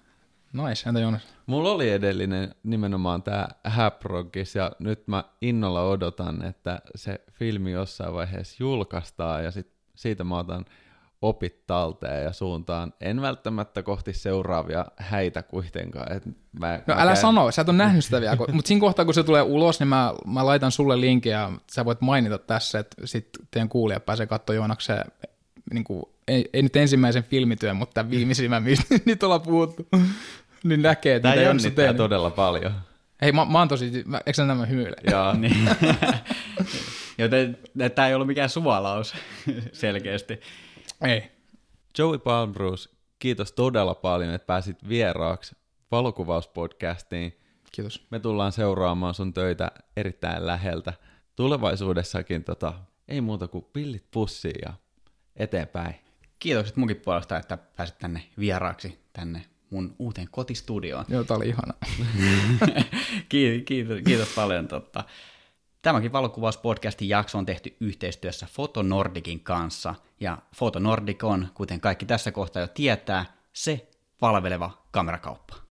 Nais, entä Joonas? Mulla oli edellinen nimenomaan tää Haprogis, ja nyt mä innolla odotan, että se filmi jossain vaiheessa julkaistaan, ja sit siitä mä otan opit talteen ja suuntaan. En välttämättä kohti seuraavia häitä kuitenkaan. Et mä, no mä älä käyn... sano, sä et ole nähnyt sitä vielä, mutta siinä kohtaa kun se tulee ulos, niin mä, mä laitan sulle linkin ja sä voit mainita tässä, että sitten teidän kuulija pääsee katsoa Joonakseen, niin kuin, ei, ei nyt ensimmäisen filmityön, mutta tämän viimeisimmän, mistä nyt ollaan puhuttu, niin näkee, että mitä Joonas on tehnyt. Todella paljon. Hei, mä, mä oon tosi, mä, eikö sä nämä hymyile? Joo, niin. Joten tämä ei ollut mikään suvalaus selkeästi. Ei. Joey Palmroos, kiitos todella paljon, että pääsit vieraaksi valokuvauspodcastiin. Kiitos. Me tullaan seuraamaan sun töitä erittäin läheltä. Tulevaisuudessakin tota, ei muuta kuin pillit pussiin ja eteenpäin. Kiitokset munkin puolesta, että pääsit tänne vieraaksi tänne mun uuteen kotistudioon. Joo, tää oli ihanaa. kiitos, kiitos, kiitos paljon. Totta. Tämäkin valokuvauspodcastin jakso on tehty yhteistyössä Foto Nordicin kanssa, ja Foto Nordic on, kuten kaikki tässä kohtaa jo tietää, se palveleva kamerakauppa.